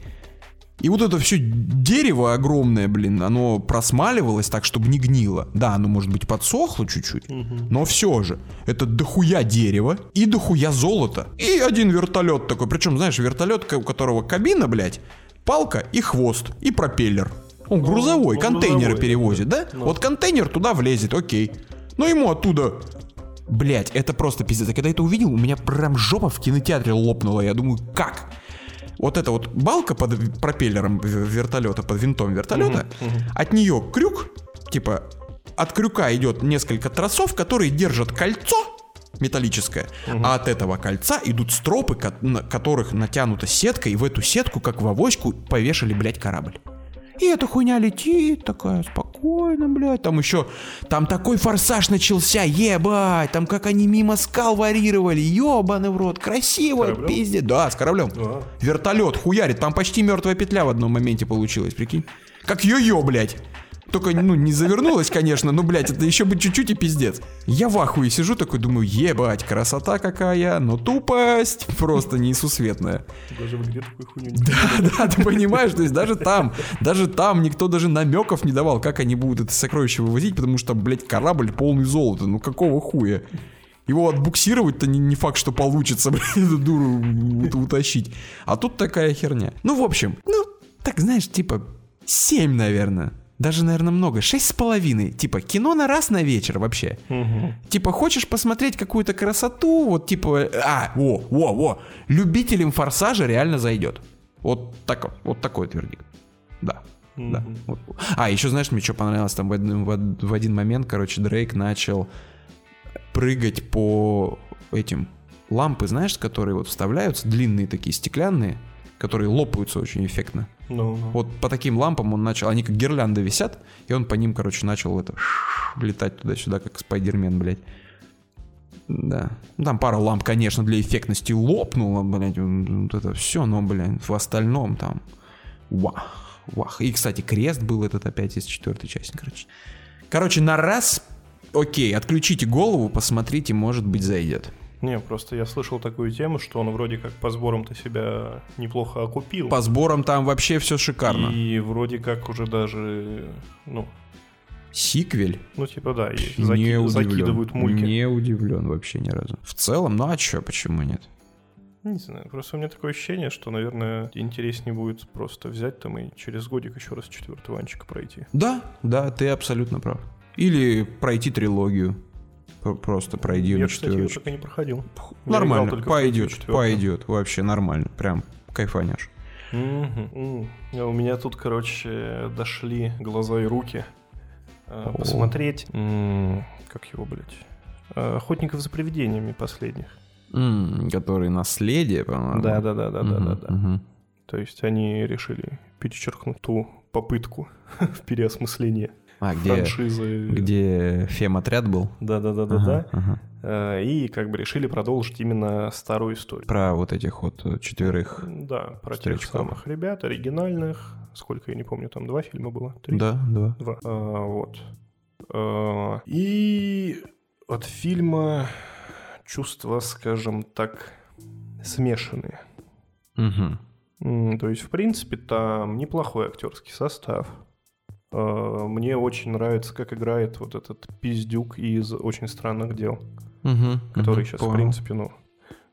И вот это все дерево огромное, блин, оно просмаливалось так, чтобы не гнило. Да, оно, может быть, подсохло чуть-чуть, угу. Но все же, это дохуя дерево и дохуя золото. И один вертолет такой, причем, знаешь, вертолет, у которого кабина, блядь, палка и хвост, и пропеллер. Он ну, грузовой, он контейнеры грузовой перевозит, да? Ну. Вот контейнер туда влезет, окей. Но ему оттуда... Блять, это просто пиздец. Я когда это увидел, у меня прям жопа в кинотеатре лопнула. Я думаю, как? Вот эта вот балка под пропеллером вертолета, под винтом вертолета, угу, угу. От нее крюк, типа от крюка идет несколько тросов, которые держат кольцо металлическое, угу. А от этого кольца идут стропы, ко- на которых натянута сетка, и в эту сетку, как в авоську, повешали, блядь, корабль. И эта хуйня летит, такая спокойно, блядь. Там еще, там такой форсаж начался, ебать. Там как они мимо скал варьировали, ебаный в рот, красиво, пиздец. Да, с кораблем. А. Вертолет хуярит, там почти мертвая петля в одном моменте получилась, прикинь. Как йо-йо, блядь. Только, ну, не завернулась, конечно, но, блядь, это еще бы чуть-чуть и пиздец. Я в ахуе сижу такой, думаю, ебать, красота какая, но тупость просто неисусветная. Даже в игре такой хуйню не да, да, ты понимаешь, то есть даже там, даже там никто даже намеков не давал, как они будут это сокровище вывозить, потому что, блядь, корабль полный золота, ну какого хуя? Его отбуксировать-то не, не факт, что получится, блядь, эту дуру утащить. А тут такая херня. Ну, в общем, ну, так, знаешь, типа, семь, наверное. Даже, наверное, много. Шесть с половиной. Типа, кино на раз на вечер вообще. Угу. Типа, хочешь посмотреть какую-то красоту, вот типа... А, во, во, во. Любителям форсажа реально зайдет. Вот, так, вот такой твердик. Да. Угу. Да. Вот. А, еще знаешь, мне что понравилось? Там в один, в один момент, короче, Дрейк начал прыгать по этим лампы, знаешь, которые вот вставляются, длинные такие, стеклянные, которые лопаются очень эффектно. No, no. Вот по таким лампам он начал, они как гирлянды висят, и он по ним, короче, начал это летать туда-сюда, как Спайдермен, блядь. Да. Ну, там пара ламп, конечно, для эффектности лопнула, блядь, вот это все, но, блядь, в остальном там вах, вах. И, кстати, крест был этот опять из четвертой части, короче. Короче, на раз, окей, отключите голову, посмотрите, может быть, зайдет. Не, просто я слышал такую тему, что он вроде как по сборам-то себя неплохо окупил. По сборам там вообще все шикарно. И вроде как уже даже, ну... Сиквель? Ну, типа, да, и не заки... удивлен. Закидывают мульки. Не удивлен вообще ни разу. В целом, ну а чё, почему нет? Не знаю, просто у меня такое ощущение, что, наверное, интереснее будет просто взять там и через годик еще раз четвертого анчика пройти. Да, да, ты абсолютно прав. Или пройти трилогию. Просто пройди на четверочку. Я, кстати, его так и не проходил. Нормально, пойдет, пойдет, вообще нормально, прям кайфанешь. Mm-hmm. Mm. А у меня тут, короче, дошли глаза и руки а, oh. посмотреть, mm. как его, блядь, «Охотников за привидениями» последних. Mm, которые «Наследие», по-моему. Да-да-да-да-да-да. Mm-hmm. да. Mm-hmm. То есть они решили перечеркнуть ту попытку в переосмыслении. А, где, франшизы. Где фем-отряд был? Да-да-да-да. Ага, ага. А, и как бы решили продолжить именно старую историю. Про вот этих вот четверых. Да, про стрелочков. Тех самых ребят, оригинальных. Сколько, я не помню, там два фильма было? Три? Да, два. два. А, вот. А, и от фильма чувства, скажем так, смешанные. Угу. То есть, в принципе, там неплохой актерский состав. Мне очень нравится, как играет вот этот пиздюк из «Очень странных дел», угу, который угу, сейчас, понял. В принципе, ну,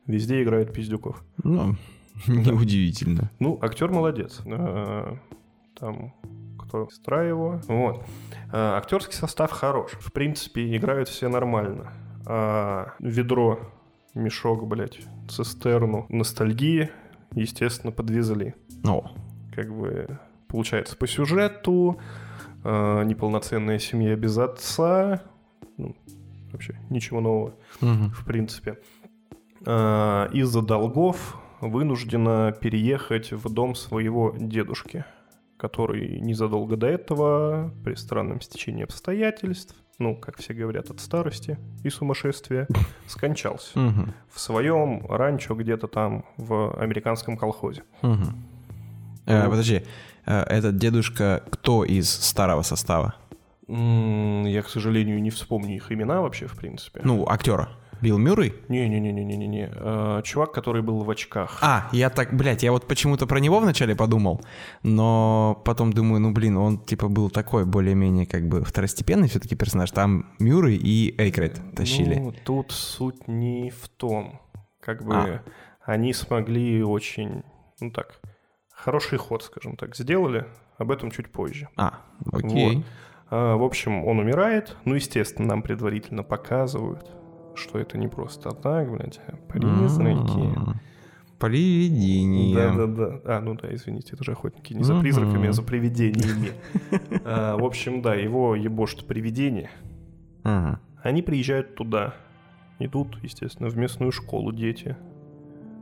везде играет пиздюков. Ну, неудивительно. Ну, актер молодец. Там, кто сестра его. Вот. Актерский состав хорош. В принципе, играют все нормально. А ведро, мешок, блядь, цистерну, ностальгии, естественно, подвезли. О. Как бы, получается, по сюжету... Неполноценная семья без отца, вообще ничего нового, угу. в принципе. А, из-за долгов вынуждена переехать в дом своего дедушки, который незадолго до этого, при странном стечении обстоятельств, ну, как все говорят, от старости и сумасшествия, скончался. Угу. В своем ранчо где-то там в американском колхозе. Угу. Э, подожди, этот дедушка кто из старого состава? Я, к сожалению, не вспомню их имена вообще, в принципе. Ну, актера. Билл Мюррей? Не-не-не-не-не-не. А, чувак, который был в очках. А, я так, блядь, я вот почему-то про него вначале подумал, но потом думаю, ну, блин, он, типа, был такой более-менее, как бы, второстепенный все-таки персонаж. Там Мюррей и Эйкрейд тащили. Ну, тут суть не в том. Как бы а. они смогли очень, ну, так, хороший ход, скажем так, сделали. Об этом чуть позже. А, окей. Вот. А, в общем, он умирает. Ну, естественно, нам предварительно показывают, что это не просто так, блядь, а призраки. Привидения. Да-да-да. А, ну да, извините, это же охотники не за призраками, а за привидениями. В общем, да, его ебошит привидение. Они приезжают туда. Идут, естественно, в местную школу дети.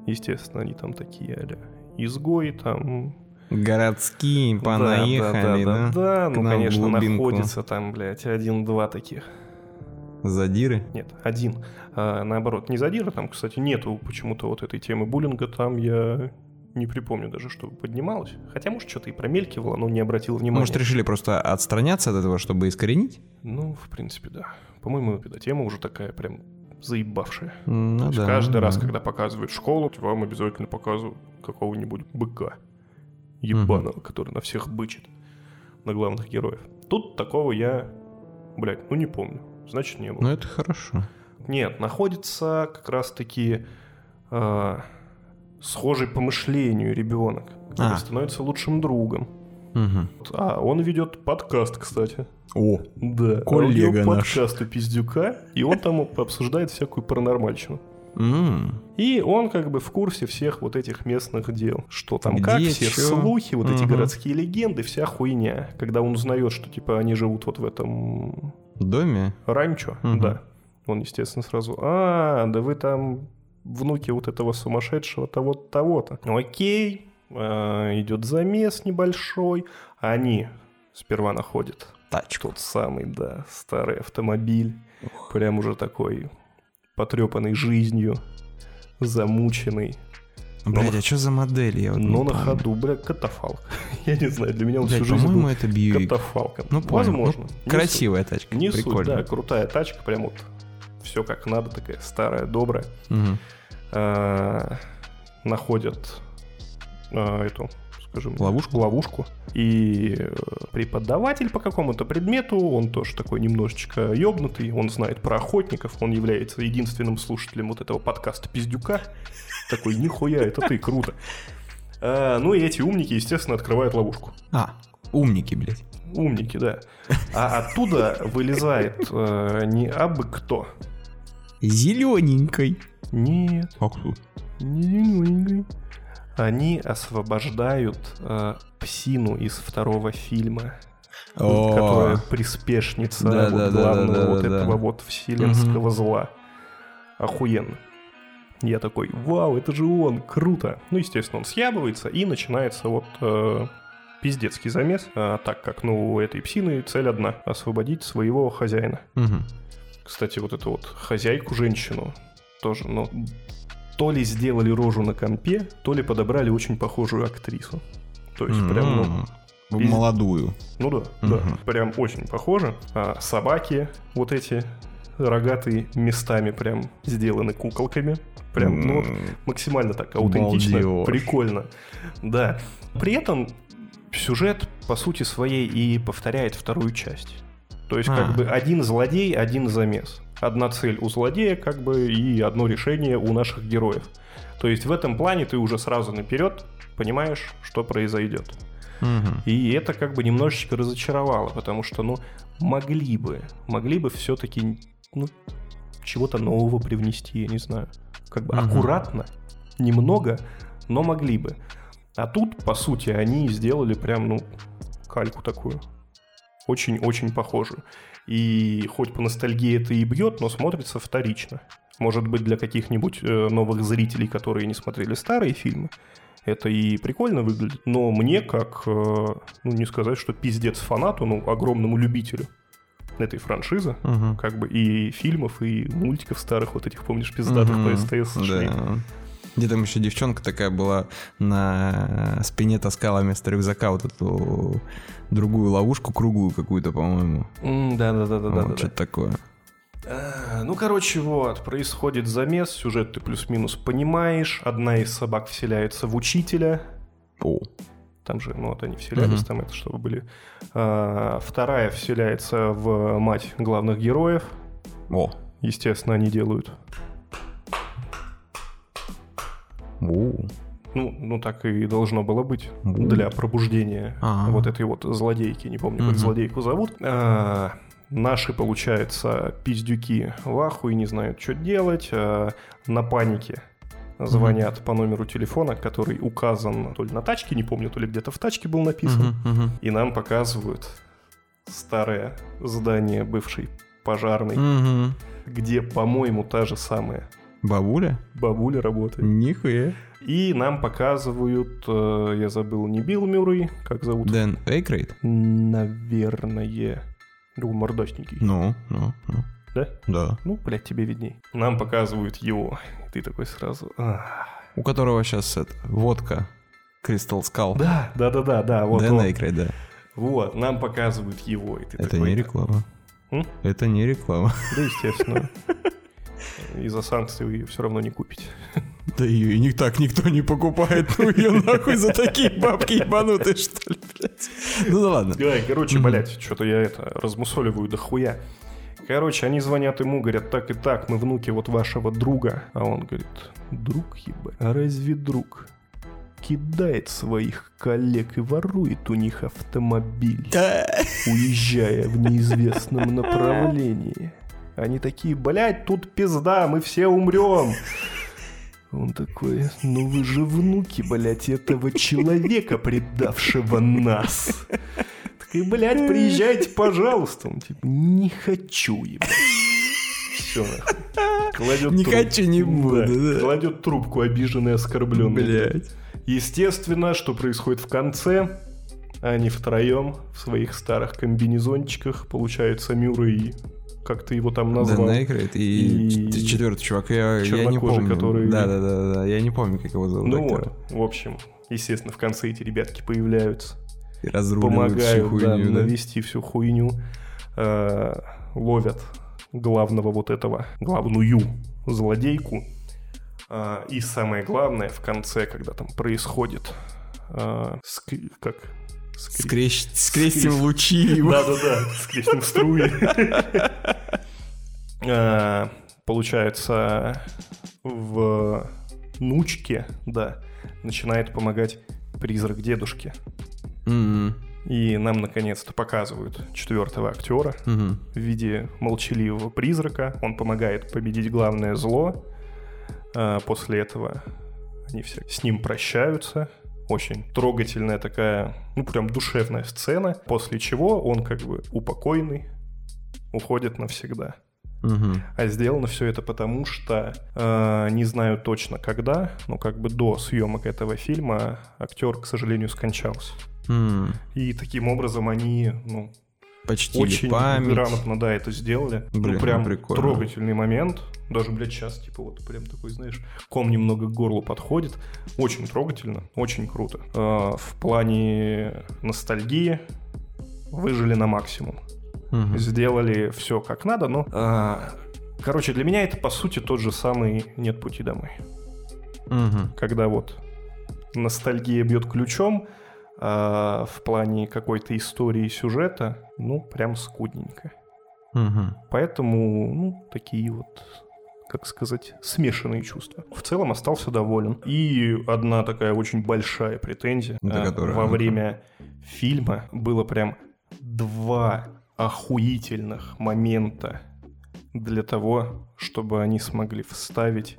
Естественно, они там такие а-ля изгои, там... городские, понаехали, да? Да-да-да, ну, конечно, находится там, блядь, один-два таких. Задиры? Нет, один. А, наоборот, не задиры. Там, кстати, нету почему-то вот этой темы буллинга. Там я не припомню даже, что поднималось. Хотя, может, что-то и промелькивало, но не обратил внимания. Может, решили просто отстраняться от этого, чтобы искоренить? Ну, в принципе, да. По-моему, эта тема уже такая прям заебавшая. Ну, то есть да, каждый да. раз, когда показывают школу, вам обязательно показывают какого-нибудь быка ебаного, угу. который на всех бычит, на главных героев. Тут такого я, блядь, ну не помню. Значит, не было. Ну, это хорошо. Нет, находится как раз-таки э, схожий по мышлению ребенок, который а. становится лучшим другом. Угу. А он ведет подкаст, кстати. О, да. Коллега наш. Подкаст у Пиздюка, и он там обсуждает всякую паранормальщину. Mm. И он как бы в курсе всех вот этих местных дел. Что там, где, как, все чё? Слухи, вот uh-huh. эти городские легенды, вся хуйня. Когда он узнает, что типа они живут вот в этом... доме? Ранчо, uh-huh. да. Он, естественно, сразу... А, да вы там внуки вот этого сумасшедшего того-то, того-то. Окей, а, идет замес небольшой. Они сперва находят... тачку. Тот самый, да, старый автомобиль. Ох. Прям уже такой... потрепанный жизнью, замученный. Блядь, но... а что за модель? Я вот но на помню. Ходу, бля, катафалк. Я не знаю, для меня он всю жизнь был это катафалком. Ну, возможно. Ну, красивая суть. Тачка. Не прикольно. Суть, да, крутая тачка, прям вот все как надо, такая старая, добрая. Угу. А, находят а, эту, скажем, ловушку. ловушку. И преподаватель по какому-то предмету, он тоже такой немножечко ёбнутый, он знает про охотников, он является единственным слушателем вот этого подкаста Пиздюка. Такой, нихуя, это ты, круто. А, ну и эти умники, естественно, открывают ловушку. А, умники, блядь. Умники, да. А оттуда вылезает э, не абы кто. Зелененькой. Нет. А кто? Не зелененькой. Они освобождают э, псину из второго фильма, О-о-о. которая приспешница да, вот, да, главного да, да, вот да, этого да. вот вселенского угу. зла. Охуенно. Я такой, вау, это же он, круто. Ну, естественно, он съябывается, и начинается вот э, пиздецкий замес, а, так как, ну, у этой псины цель одна — освободить своего хозяина. Угу. Кстати, вот эту вот хозяйку-женщину тоже, ну... то ли сделали рожу на компе, то ли подобрали очень похожую актрису. То есть mm-hmm. прям, ну... Пиз... молодую. Ну да, mm-hmm. да. Прям очень похоже. А собаки вот эти рогатые местами прям сделаны куколками. Прям, mm-hmm. ну вот, максимально так аутентично, Балдеж. Прикольно. Да. При этом сюжет, по сути своей, и повторяет вторую часть. То есть, ah. как бы, один злодей, один замес. Одна цель у злодея, как бы, и одно решение у наших героев. То есть в этом плане ты уже сразу наперед понимаешь, что произойдет. Угу. И это как бы немножечко разочаровало, потому что, ну, могли бы, могли бы все-таки, ну, чего-то нового привнести, я не знаю. Как бы угу. аккуратно, немного, но могли бы. А тут, по сути, они сделали прям, ну, кальку такую. очень-очень похожи. И хоть по ностальгии это и бьет, но смотрится вторично. Может быть, для каких-нибудь новых зрителей, которые не смотрели старые фильмы, это и прикольно выглядит. Но мне, как, ну, не сказать, что пиздец фанату, но огромному любителю этой франшизы, угу. как бы и фильмов, и мультиков старых, вот этих, помнишь, пиздатых угу. по СТС шли. Да. Где там еще девчонка такая была, на спине таскала вместо рюкзака вот эту другую ловушку круглую какую-то, по-моему. Да-да-да-да. Вот, да, что-то да. такое. Ну, короче, вот, происходит замес, сюжет ты плюс-минус понимаешь, одна из собак вселяется в учителя. О. Там же, ну, вот они вселялись, угу. там это чтобы были. А, вторая вселяется в мать главных героев. О. Естественно, они делают... Ну, ну, так и должно было быть для пробуждения А-а-а. вот этой вот злодейки. Не помню, как У-у-у. злодейку зовут. А, наши, получается, пиздюки в ахуе, не знают, что делать. А, на панике звонят У-у-у. по номеру телефона, который указан то ли на тачке, не помню, то ли где-то в тачке был написан. У-у-у-у. И нам показывают старое здание бывшей пожарной, У-у-у. где, по-моему, та же самая... Бабуля? Бабуля работает. Нихуя. И нам показывают, э, я забыл, не Билл Мюррей, как зовут? Дэн Эйкрейд? Наверное. Думаю, мордачненький. Ну, ну, ну. Да? Да. Ну, блядь, тебе видней. Нам показывают его. Ты такой сразу... Ах. У которого сейчас это, водка, Crystal Skull. Да, да, да, да. да вот Дэн Эйкрейд, да. Вот, нам показывают его. И ты это такой, не реклама. М? Это не реклама. Да, естественно. Из-за санкций вы ее все равно не купите. Да ее и не так никто не покупает. Ну ее нахуй за такие бабки ебанутые, что ли, блядь. Ну да ладно. Короче, блядь, что-то я это размусоливаю до хуя. Короче, они звонят ему, говорят, так и так, мы внуки вот вашего друга. А он говорит, друг ебать? А разве друг? Кидает своих коллег и ворует у них автомобиль, уезжая в неизвестном направлении. Они такие, блядь, тут пизда, мы все умрем. Он такой, ну вы же внуки, блядь, этого человека, предавшего нас. Такой, блядь, приезжайте, пожалуйста. Он типа, не хочу, ебать. Все, нахуй. Не трубку. Хочу, не буду. Да. Да. Кладет трубку, обиженный, оскорбленный. Блядь. Естественно, что происходит в конце... Они втроем в своих старых комбинезончиках, получается, Мюррей... Как ты его там назвал? Да, Нейкрейд и, и... четвертый чувак, я, я не помню. Который... Да, да, да, да, я не помню, как его зовут. Ну доктора. Вот, в общем, естественно, в конце эти ребятки появляются. И разруливают всю хуйню. Помогают, да, навести всю хуйню. Э-э- ловят главного вот этого, главную злодейку. Э-э- и самое главное, в конце, когда там происходит... Ск- как... Скрещ... Скрестим Скрещ... лучи его. Да-да-да, скрестим струи. а, получается, в внучке, да, начинает помогать призрак дедушки. Mm-hmm. И нам, наконец-то, показывают четвертого актера mm-hmm. в виде молчаливого призрака. Он помогает победить главное зло. А, после этого они все с ним прощаются. Очень трогательная такая, ну, прям душевная сцена, после чего он как бы упокойный, уходит навсегда. Угу. А сделано все это потому, что, э, не знаю точно когда, но как бы до съемок этого фильма актер, к сожалению, скончался. М-м. И таким образом они, ну, почтили очень память. Грамотно, да, это сделали. Блин, ну, прям прикольно. Трогательный момент. Даже, блядь, сейчас, типа, вот прям такой, знаешь, ком немного к горлу подходит. Очень трогательно, очень круто. Э, в плане ностальгии выжили на максимум. Угу. Сделали все как надо, но... Э, короче, для меня это, по сути, тот же самый «Нет пути домой». Угу. Когда вот ностальгия бьет ключом, а в плане какой-то истории сюжета, ну, прям скудненько. Угу. Поэтому, ну, такие вот, как сказать, смешанные чувства. В целом остался доволен. И одна такая очень большая претензия. До которой... Во время фильма было прям два охуительных момента для того, чтобы они смогли вставить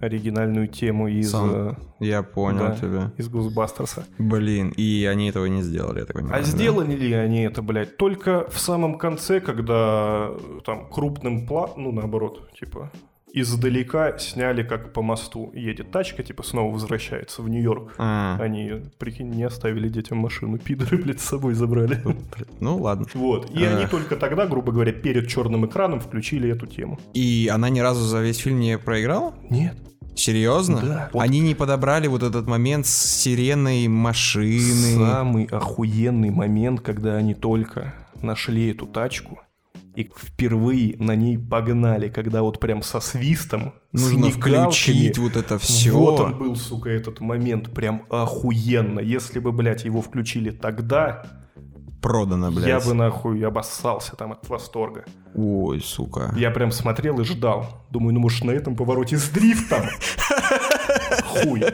оригинальную тему из... Сам. Я понял да, тебя. Из Ghostbusters. Блин, и они этого не сделали, я так понимаю. А да? Сделали ли они это, блядь, только в самом конце, когда там крупным планом, ну наоборот, типа... Издалека сняли, как по мосту едет тачка, типа снова возвращается в Нью-Йорк. А-а-а. Они, прикинь, не оставили детям машину. Пидоры, блядь, с собой забрали. Ну ладно. Вот. И А-а-а. они только тогда, грубо говоря, перед черным экраном включили эту тему. И она ни разу за весь фильм не проиграла? Нет. Серьезно? Да. Вот. Они не подобрали вот этот момент с сиреной машины. Самый охуенный момент, когда они только нашли эту тачку. И впервые на ней погнали, когда вот прям со свистом. Нужно включить вот это все. Вот он был, сука, этот момент прям охуенно. Если бы, блядь, его включили тогда... Продано, блядь. Я бы, нахуй, обоссался там от восторга. Ой, сука. Я прям смотрел и ждал. Думаю, ну, может, на этом повороте с дрифтом? Хуй.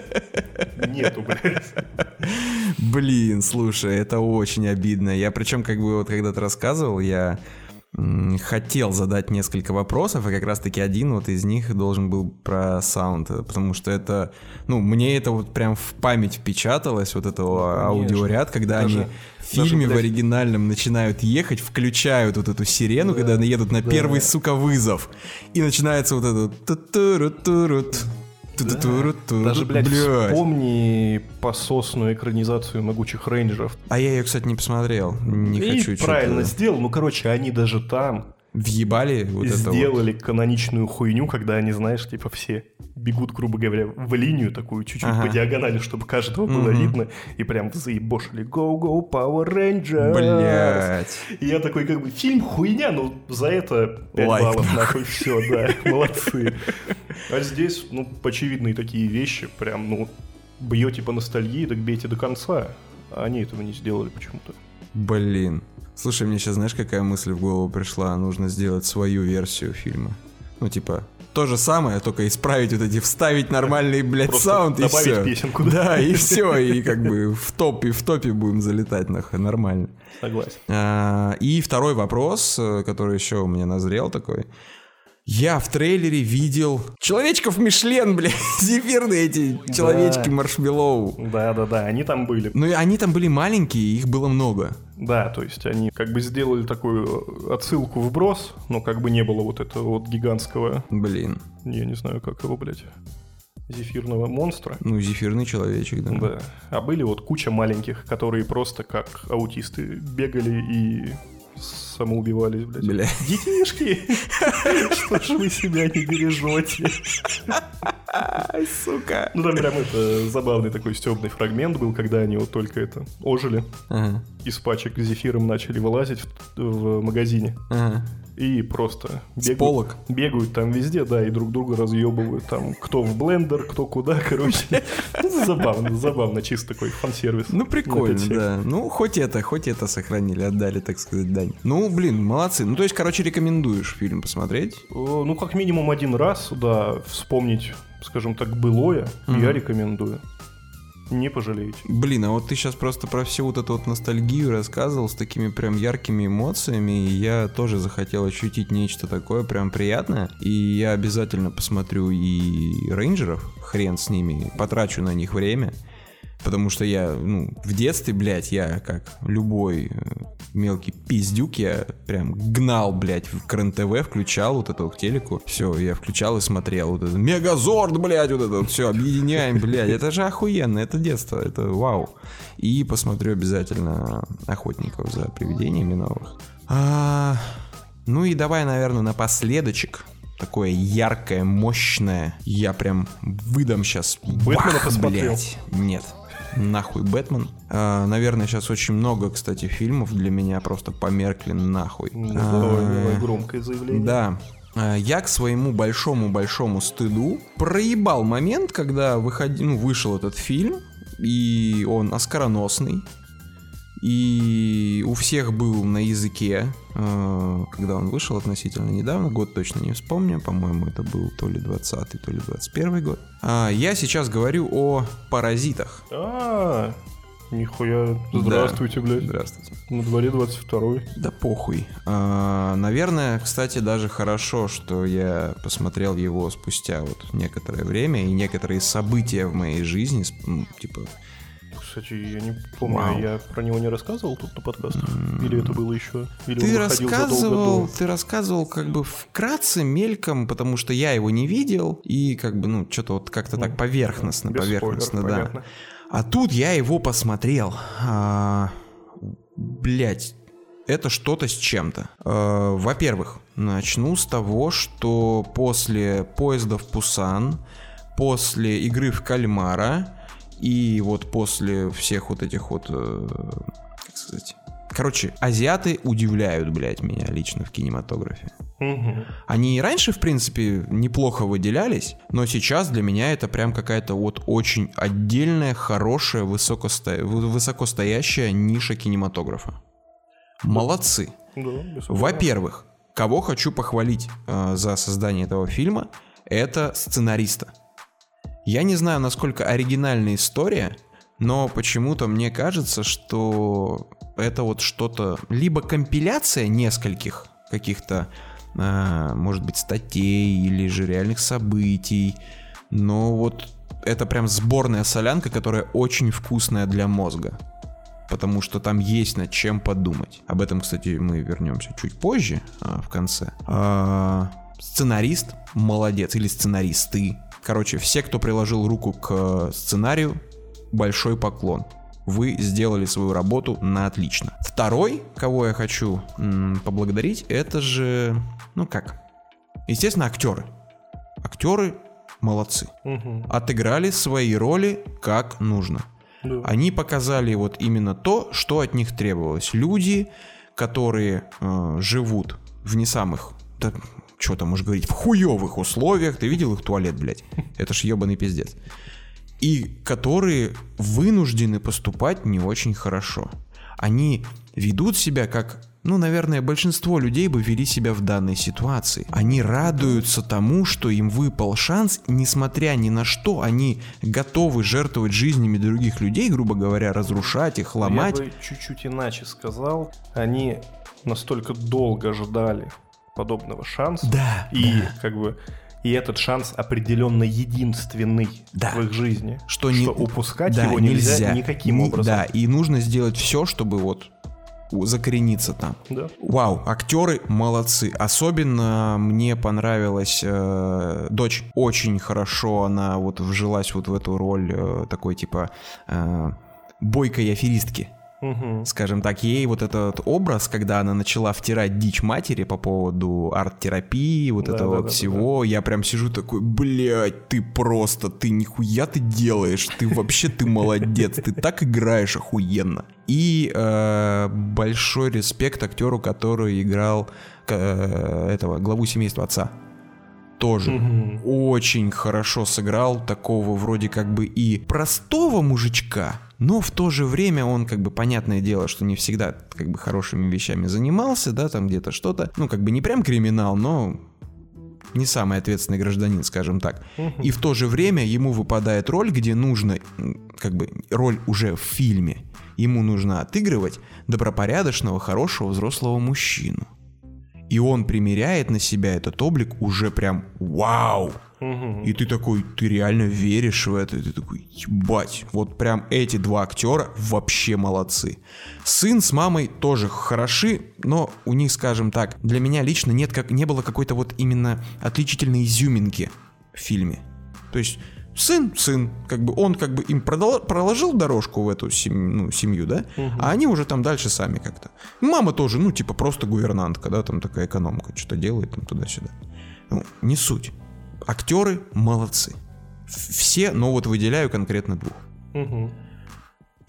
Нету, блядь. Блин, слушай, это очень обидно. Я причем, как бы, вот когда ты рассказывал, я... хотел задать несколько вопросов, и как раз-таки один вот из них должен был про саунд, потому что это, ну, мне это вот прям в память впечаталось, вот этого аудиоряд, когда даже, они в фильме даже... в оригинальном начинают ехать, включают вот эту сирену, да, когда они едут на да, первый, да. сука, вызов, и начинается вот этот... Да. Даже, блядь, блядь, вспомни пососную экранизацию «Могучих рейнджеров». А я ее, кстати, не посмотрел. Не и хочу правильно что-то... сделал. Ну, короче, они даже там... Въебали вот это вот. Сделали каноничную хуйню, когда они, знаешь, типа все бегут, грубо говоря, в линию такую, чуть-чуть ага. по диагонали, чтобы каждого было mm-hmm. видно, и прям заебошили «Go-Go Power Rangers!» Блять. И я такой, как бы, фильм хуйня, но за это пять Лайк, баллов, нахуй, все, да, молодцы. А здесь, ну, очевидные такие вещи, прям, ну, бьете по ностальгии, так бейте до конца. А они этого не сделали почему-то. Блин. Слушай, мне сейчас, знаешь, какая мысль в голову пришла? Нужно сделать свою версию фильма. Ну, типа, то же самое, только исправить вот эти, вставить нормальный, блядь, просто саунд и все. Добавить песенку. Да? да, и все, и как бы в топе, в топе будем залетать, нахуй, нормально. Согласен. А, и второй вопрос, который еще у меня назрел такой. Я в трейлере видел человечков Мишлен, блядь, зефирные эти человечки да. маршмеллоу. Да-да-да, они там были. Ну и они там были маленькие, их было много. Да, то есть они как бы сделали такую отсылку вброс, но как бы не было вот этого вот гигантского... Блин. Я не знаю, как его, блядь, зефирного монстра. Ну, зефирный человечек, да. Да, а были вот куча маленьких, которые просто как аутисты бегали и... самоубивались, блядь. Бля. Детишки! Что ж вы себя не бережете? Сука. Ну там прям это забавный такой стёбный фрагмент был, когда они вот только это ожили, ага. из пачек с зефиром начали вылазить в, в магазине. Ага. И просто бегают, полок. бегают там везде, да, и друг друга разъебывают там, кто в блендер, кто куда, короче. Забавно, забавно, чисто такой фан-сервис. Ну, прикольно, да. Ну, хоть это, хоть это сохранили, отдали, так сказать, дань. Ну, блин, молодцы. Ну, то есть, короче, рекомендуешь фильм посмотреть? Ну, как минимум один раз, да, вспомнить, скажем так, былое, я рекомендую. Не пожалеете. Блин, а вот ты сейчас просто про всю вот эту вот ностальгию рассказывал с такими прям яркими эмоциями, и я тоже захотел ощутить нечто такое прям приятное, и я обязательно посмотрю и рейнджеров, хрен с ними, потрачу на них время, потому что я, ну, в детстве, блядь, я как любой мелкий пиздюк, я прям гнал, блядь, в КРН-ТВ, включал вот эту вот телеку, все, я включал и смотрел вот это, Мегазорд, блядь, вот это вот, все, объединяем, блядь, это же охуенно, это детство, это вау, и посмотрю обязательно «Охотников за привидениями» новых. А, ну и давай, наверное, напоследочек, такое яркое, мощное, я прям выдам сейчас, Бэтмена посмотрел? Блядь, нет. Нахуй Бэтмен. А, наверное, сейчас очень много, кстати, фильмов для меня просто померкли нахуй. Ну, а, громкое заявление. Да. А, я к своему большому-большому стыду проебал момент, когда выход... ну, вышел этот фильм, и он оскароносный, и у всех был на языке, э, когда он вышел относительно недавно, год точно не вспомню, по-моему, это был то ли двадцатый, то ли двадцать первый год. А, я сейчас говорю о «Паразитах». А, Нихуя. Здравствуйте, да. блядь. Здравствуйте. На дворе двадцать второй. Да похуй. А, наверное, кстати, даже хорошо, что я посмотрел его спустя вот некоторое время, и некоторые события в моей жизни, ну, типа... Кстати, я не помню, Вау. я про него не рассказывал тут на подкастах? Или это было еще? Или ты, рассказывал, ты рассказывал как бы вкратце, мельком, потому что я его не видел, и как бы, ну, что-то вот как-то так поверхностно, Без поверхностно, спойлер, да. Понятно. А тут я его посмотрел. А, блять, это что-то с чем-то. А, во-первых, начну с того, что после «Поезда в Пусан», после «Игры в кальмара», и вот после всех вот этих вот, как сказать... Короче, азиаты удивляют, блядь, меня лично в кинематографе. Угу. Они и раньше, в принципе, неплохо выделялись, но сейчас для меня это прям какая-то вот очень отдельная, хорошая, высокосто... высокостоящая ниша кинематографа. Молодцы. Да, во-первых, кого хочу похвалить э, за создание этого фильма, это сценариста. Я не знаю, насколько оригинальная история, но почему-то мне кажется, что это вот что-то... Либо компиляция нескольких каких-то, а, может быть, статей или же реальных событий, но вот это прям сборная солянка, которая очень вкусная для мозга, потому что там есть над чем подумать. Об этом, кстати, мы вернемся чуть позже, а, в конце. А, сценарист молодец, или сценаристы. Короче, все, кто приложил руку к сценарию, большой поклон. Вы сделали свою работу на отлично. Второй, кого я хочу м- поблагодарить, это же... Ну как? Естественно, актеры. Актеры молодцы. Угу. Отыграли свои роли как нужно. Да. Они показали вот именно то, что от них требовалось. Люди, которые э, живут в не самых... Да, что там можешь говорить, в хуёвых условиях, ты видел их туалет, блядь, это ж ёбаный пиздец, и которые вынуждены поступать не очень хорошо. Они ведут себя как, ну, наверное, большинство людей бы вели себя в данной ситуации. Они радуются тому, что им выпал шанс, несмотря ни на что, они готовы жертвовать жизнями других людей, грубо говоря, разрушать их, ломать. Я бы чуть-чуть иначе сказал, они настолько долго ждали подобного шанса, да, и да. как бы и этот шанс определенно единственный да. в их жизни, что, что не... упускать да, его нельзя, нельзя. никаким не... образом. Да, и нужно сделать все, чтобы вот закорениться там. Да. Вау, актеры молодцы. Особенно мне понравилась э, дочь. Очень хорошо она вот вжилась вот в эту роль э, такой типа э, бойкой аферистки. Скажем так, ей вот этот образ, когда она начала втирать дичь матери по поводу арт-терапии, вот да, этого да, вот да, всего, да. я прям сижу такой, блядь, ты просто, ты нихуя ты делаешь, ты вообще, ты молодец, ты так играешь охуенно. И большой респект актеру, который играл этого главу семейства отца. Тоже угу. очень хорошо сыграл такого вроде как бы и простого мужичка, но в то же время он как бы, понятное дело, что не всегда как бы хорошими вещами занимался, да, там где-то что-то, ну как бы не прям криминал, но не самый ответственный гражданин, скажем так. Угу. И в то же время ему выпадает роль, где нужно, как бы роль уже в фильме, ему нужно отыгрывать добропорядочного, хорошего, взрослого мужчину. И он примеряет на себя этот облик уже прям вау. Угу. И ты такой, ты реально веришь в это. И ты такой, ебать. Вот прям эти два актера вообще молодцы. Сын с мамой тоже хороши, но у них, скажем так, для меня лично нет, как, не было какой-то вот именно отличительной изюминки в фильме. То есть сын, сын, как бы он как бы им продол- проложил дорожку в эту сем- ну, семью, да, угу. а они уже там дальше сами как-то. Мама тоже, ну, типа, просто гувернантка, да, там такая экономка, что-то делает, там туда-сюда. Ну, не суть. Актеры молодцы. Все, но вот выделяю конкретно двух. Угу.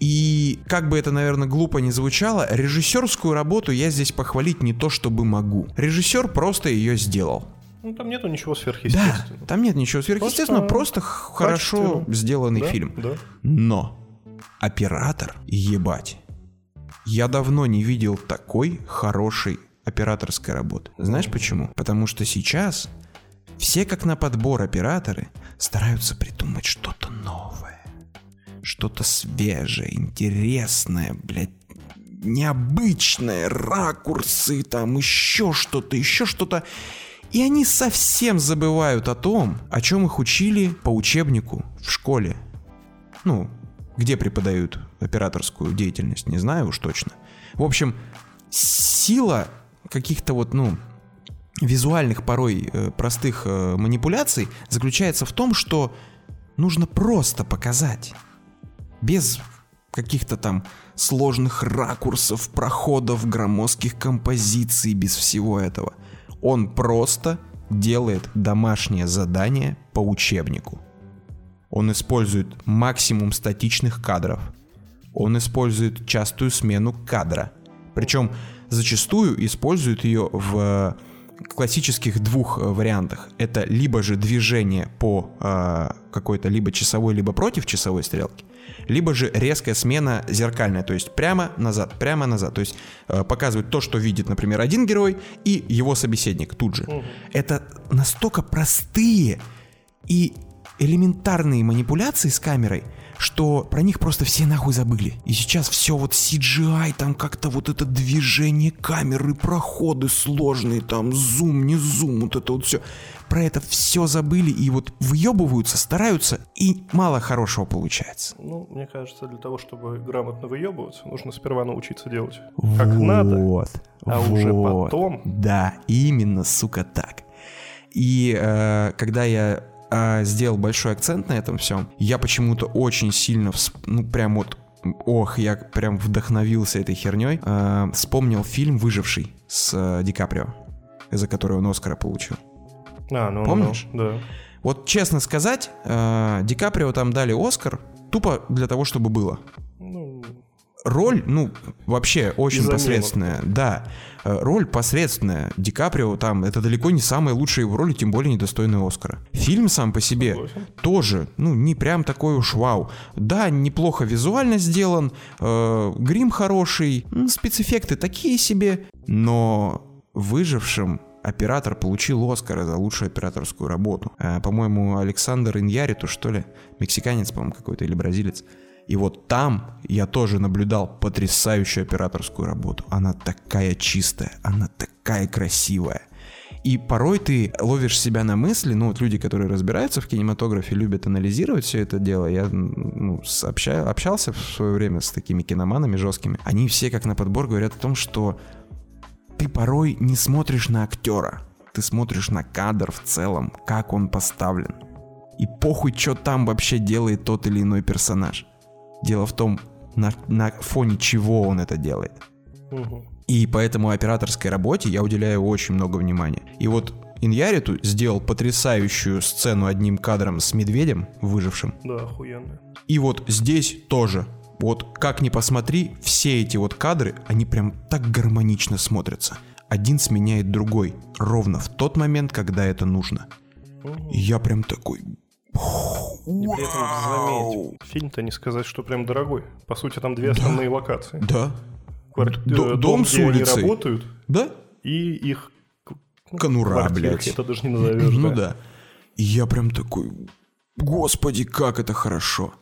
И как бы это, наверное, глупо не звучало, режиссерскую работу я здесь похвалить не то чтобы могу. Режиссер просто ее сделал. Ну, там нету ничего сверхъестественного. Да, там нет ничего сверхъестественного, просто, просто хорошо сделанный да, фильм. Да. Но оператор, ебать, я давно не видел такой хорошей операторской работы. Знаешь почему? Потому что сейчас все как на подбор операторы стараются придумать что-то новое. что-то свежее, интересное, блядь, необычное, ракурсы, там еще что-то, еще что-то. И они совсем забывают о том, о чем их учили по учебнику в школе. Ну, где преподают операторскую деятельность, не знаю уж точно. В общем, сила каких-то вот, ну, визуальных порой простых манипуляций заключается в том, что нужно просто показать. Без каких-то там сложных ракурсов, проходов, громоздких композиций, без всего этого. Он просто делает домашнее задание по учебнику. Он использует максимум статичных кадров. Он использует частую смену кадра. Причем зачастую использует ее в классических двух вариантах. Это либо же движение по э, какой-то либо часовой, либо против часовой стрелки, либо же резкая смена зеркальная, то есть прямо-назад, прямо-назад. То есть э, показывает то, что видит, например, один герой и его собеседник тут же. Угу. Это настолько простые и элементарные манипуляции с камерой, что про них просто все нахуй забыли. И сейчас все вот си джи ай, там как-то вот это движение камеры, проходы сложные, там зум, не зум, вот это вот все. Про это все забыли и вот выебываются, стараются, и мало хорошего получается. Ну, мне кажется, для того, чтобы грамотно выебываться, нужно сперва научиться делать как вот, надо, а вот, уже потом... Да, именно, сука, так. И э, когда я... сделал большой акцент на этом всем. Я почему-то очень сильно, всп... ну прям вот, ох, я прям вдохновился этой херней. Э, вспомнил фильм «Выживший» с э, Ди Каприо, из-за которого он Оскара получил. А, ну, помнишь? Ну, да. Вот честно сказать, э, Ди Каприо там дали Оскар тупо для того, чтобы было. Ну... Роль, ну, вообще очень Из-за посредственная. Мимо. Да, роль посредственная. Ди Каприо там, это далеко не самая лучшая его роль, тем более недостойная Оскара. Фильм сам по себе восемь тоже, ну, не прям такой уж вау. Да, неплохо визуально сделан, э, грим хороший, спецэффекты такие себе. Но «Выжившим» оператор получил Оскара за лучшую операторскую работу. Э, по-моему, Александр Иньярриту, что ли? Мексиканец, по-моему, какой-то, или бразилец. И вот там я тоже наблюдал потрясающую операторскую работу. Она такая чистая, она такая красивая. И порой ты ловишь себя на мысли, ну вот люди, которые разбираются в кинематографе, любят анализировать все это дело. Я ну, сообщаю, общался в свое время с такими киноманами жесткими. Они все как на подбор говорят о том, что ты порой не смотришь на актера. Ты смотришь на кадр в целом, как он поставлен. И похуй, что там вообще делает тот или иной персонаж. Дело в том, на, на фоне чего он это делает. Угу. И поэтому операторской работе я уделяю очень много внимания. И вот Иньярриту сделал потрясающую сцену одним кадром с медведем, выжившим. Да, охуенно. И вот здесь тоже. Вот как ни посмотри, все эти вот кадры, они прям так гармонично смотрятся. Один сменяет другой, ровно в тот момент, когда это нужно. Угу. И я прям такой... И при этом заметь, фильм-то не сказать, что прям дорогой. По сути, там две основные да. локации. Да. Кварти... Дом, дом, где с улицей. Они работают. Да. И их конура, блядь. Это даже не назовешь. Ну да. да. И я прям такой, господи, как это хорошо.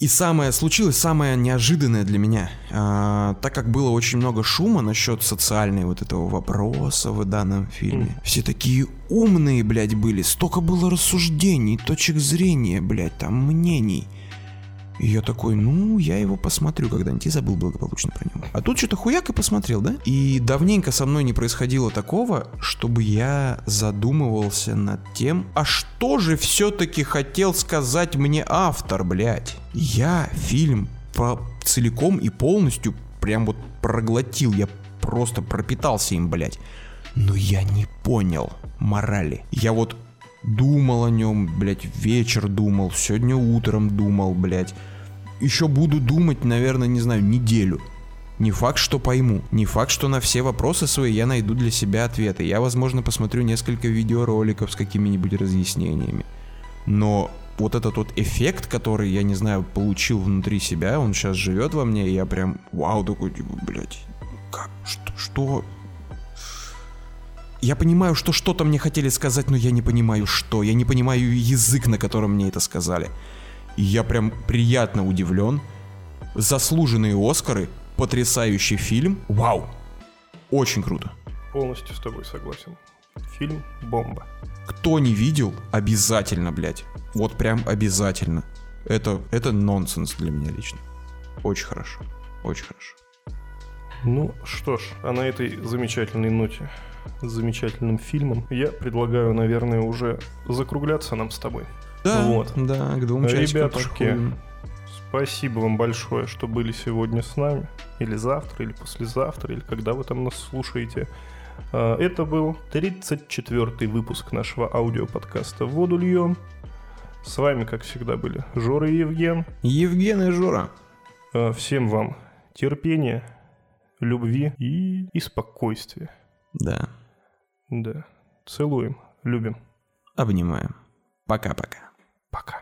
И самое случилось, самое неожиданное для меня, а, так как было очень много шума насчет социальной вот этого вопроса в данном фильме. Все такие умные, блядь, были, столько было рассуждений, точек зрения, блядь, там, мнений. И я такой, ну, я его посмотрю когда-нибудь, и забыл благополучно про него. А тут что-то хуяк и посмотрел, да? И давненько со мной не происходило такого, чтобы я задумывался над тем, а что же все-таки хотел сказать мне автор, блядь? Я фильм по- целиком и полностью прям вот проглотил, я просто пропитался им, блядь. Но я не понял морали. Я вот... Думал о нем, блядь, вечер думал, сегодня утром думал, блядь. Еще буду думать, наверное, не знаю, неделю. Не факт, что пойму, не факт, что на все вопросы свои я найду для себя ответы. Я, возможно, посмотрю несколько видеороликов с какими-нибудь разъяснениями. Но вот этот вот эффект, который, я не знаю, получил внутри себя, он сейчас живет во мне, и я прям, вау, такой, типа, блядь, как, что, что... Я понимаю, что что-то мне хотели сказать, но я не понимаю что. Я не понимаю язык, на котором мне это сказали. И я прям приятно удивлен. Заслуженные Оскары, потрясающий фильм. Вау! Очень круто. Полностью с тобой согласен. Фильм бомба. Кто не видел, обязательно, блядь. Вот прям обязательно. Это, это нонсенс для меня лично. Очень хорошо. Очень хорошо. Ну что ж, а на этой замечательной ноте, с замечательным фильмом, я предлагаю, наверное, уже закругляться нам с тобой. Да, вот. Да, к двум часикам. Ребятушки, спасибо вам большое, что были сегодня с нами. Или завтра, или послезавтра, или когда вы там нас слушаете. Это был тридцать четвёртый выпуск нашего аудиоподкаста «Воду льём». С вами, как всегда, были Жора и Евген. Евген и Жора. Всем вам терпения, любви и, и спокойствия. Да. Да. Целуем, любим. Обнимаем. Пока-пока. Пока.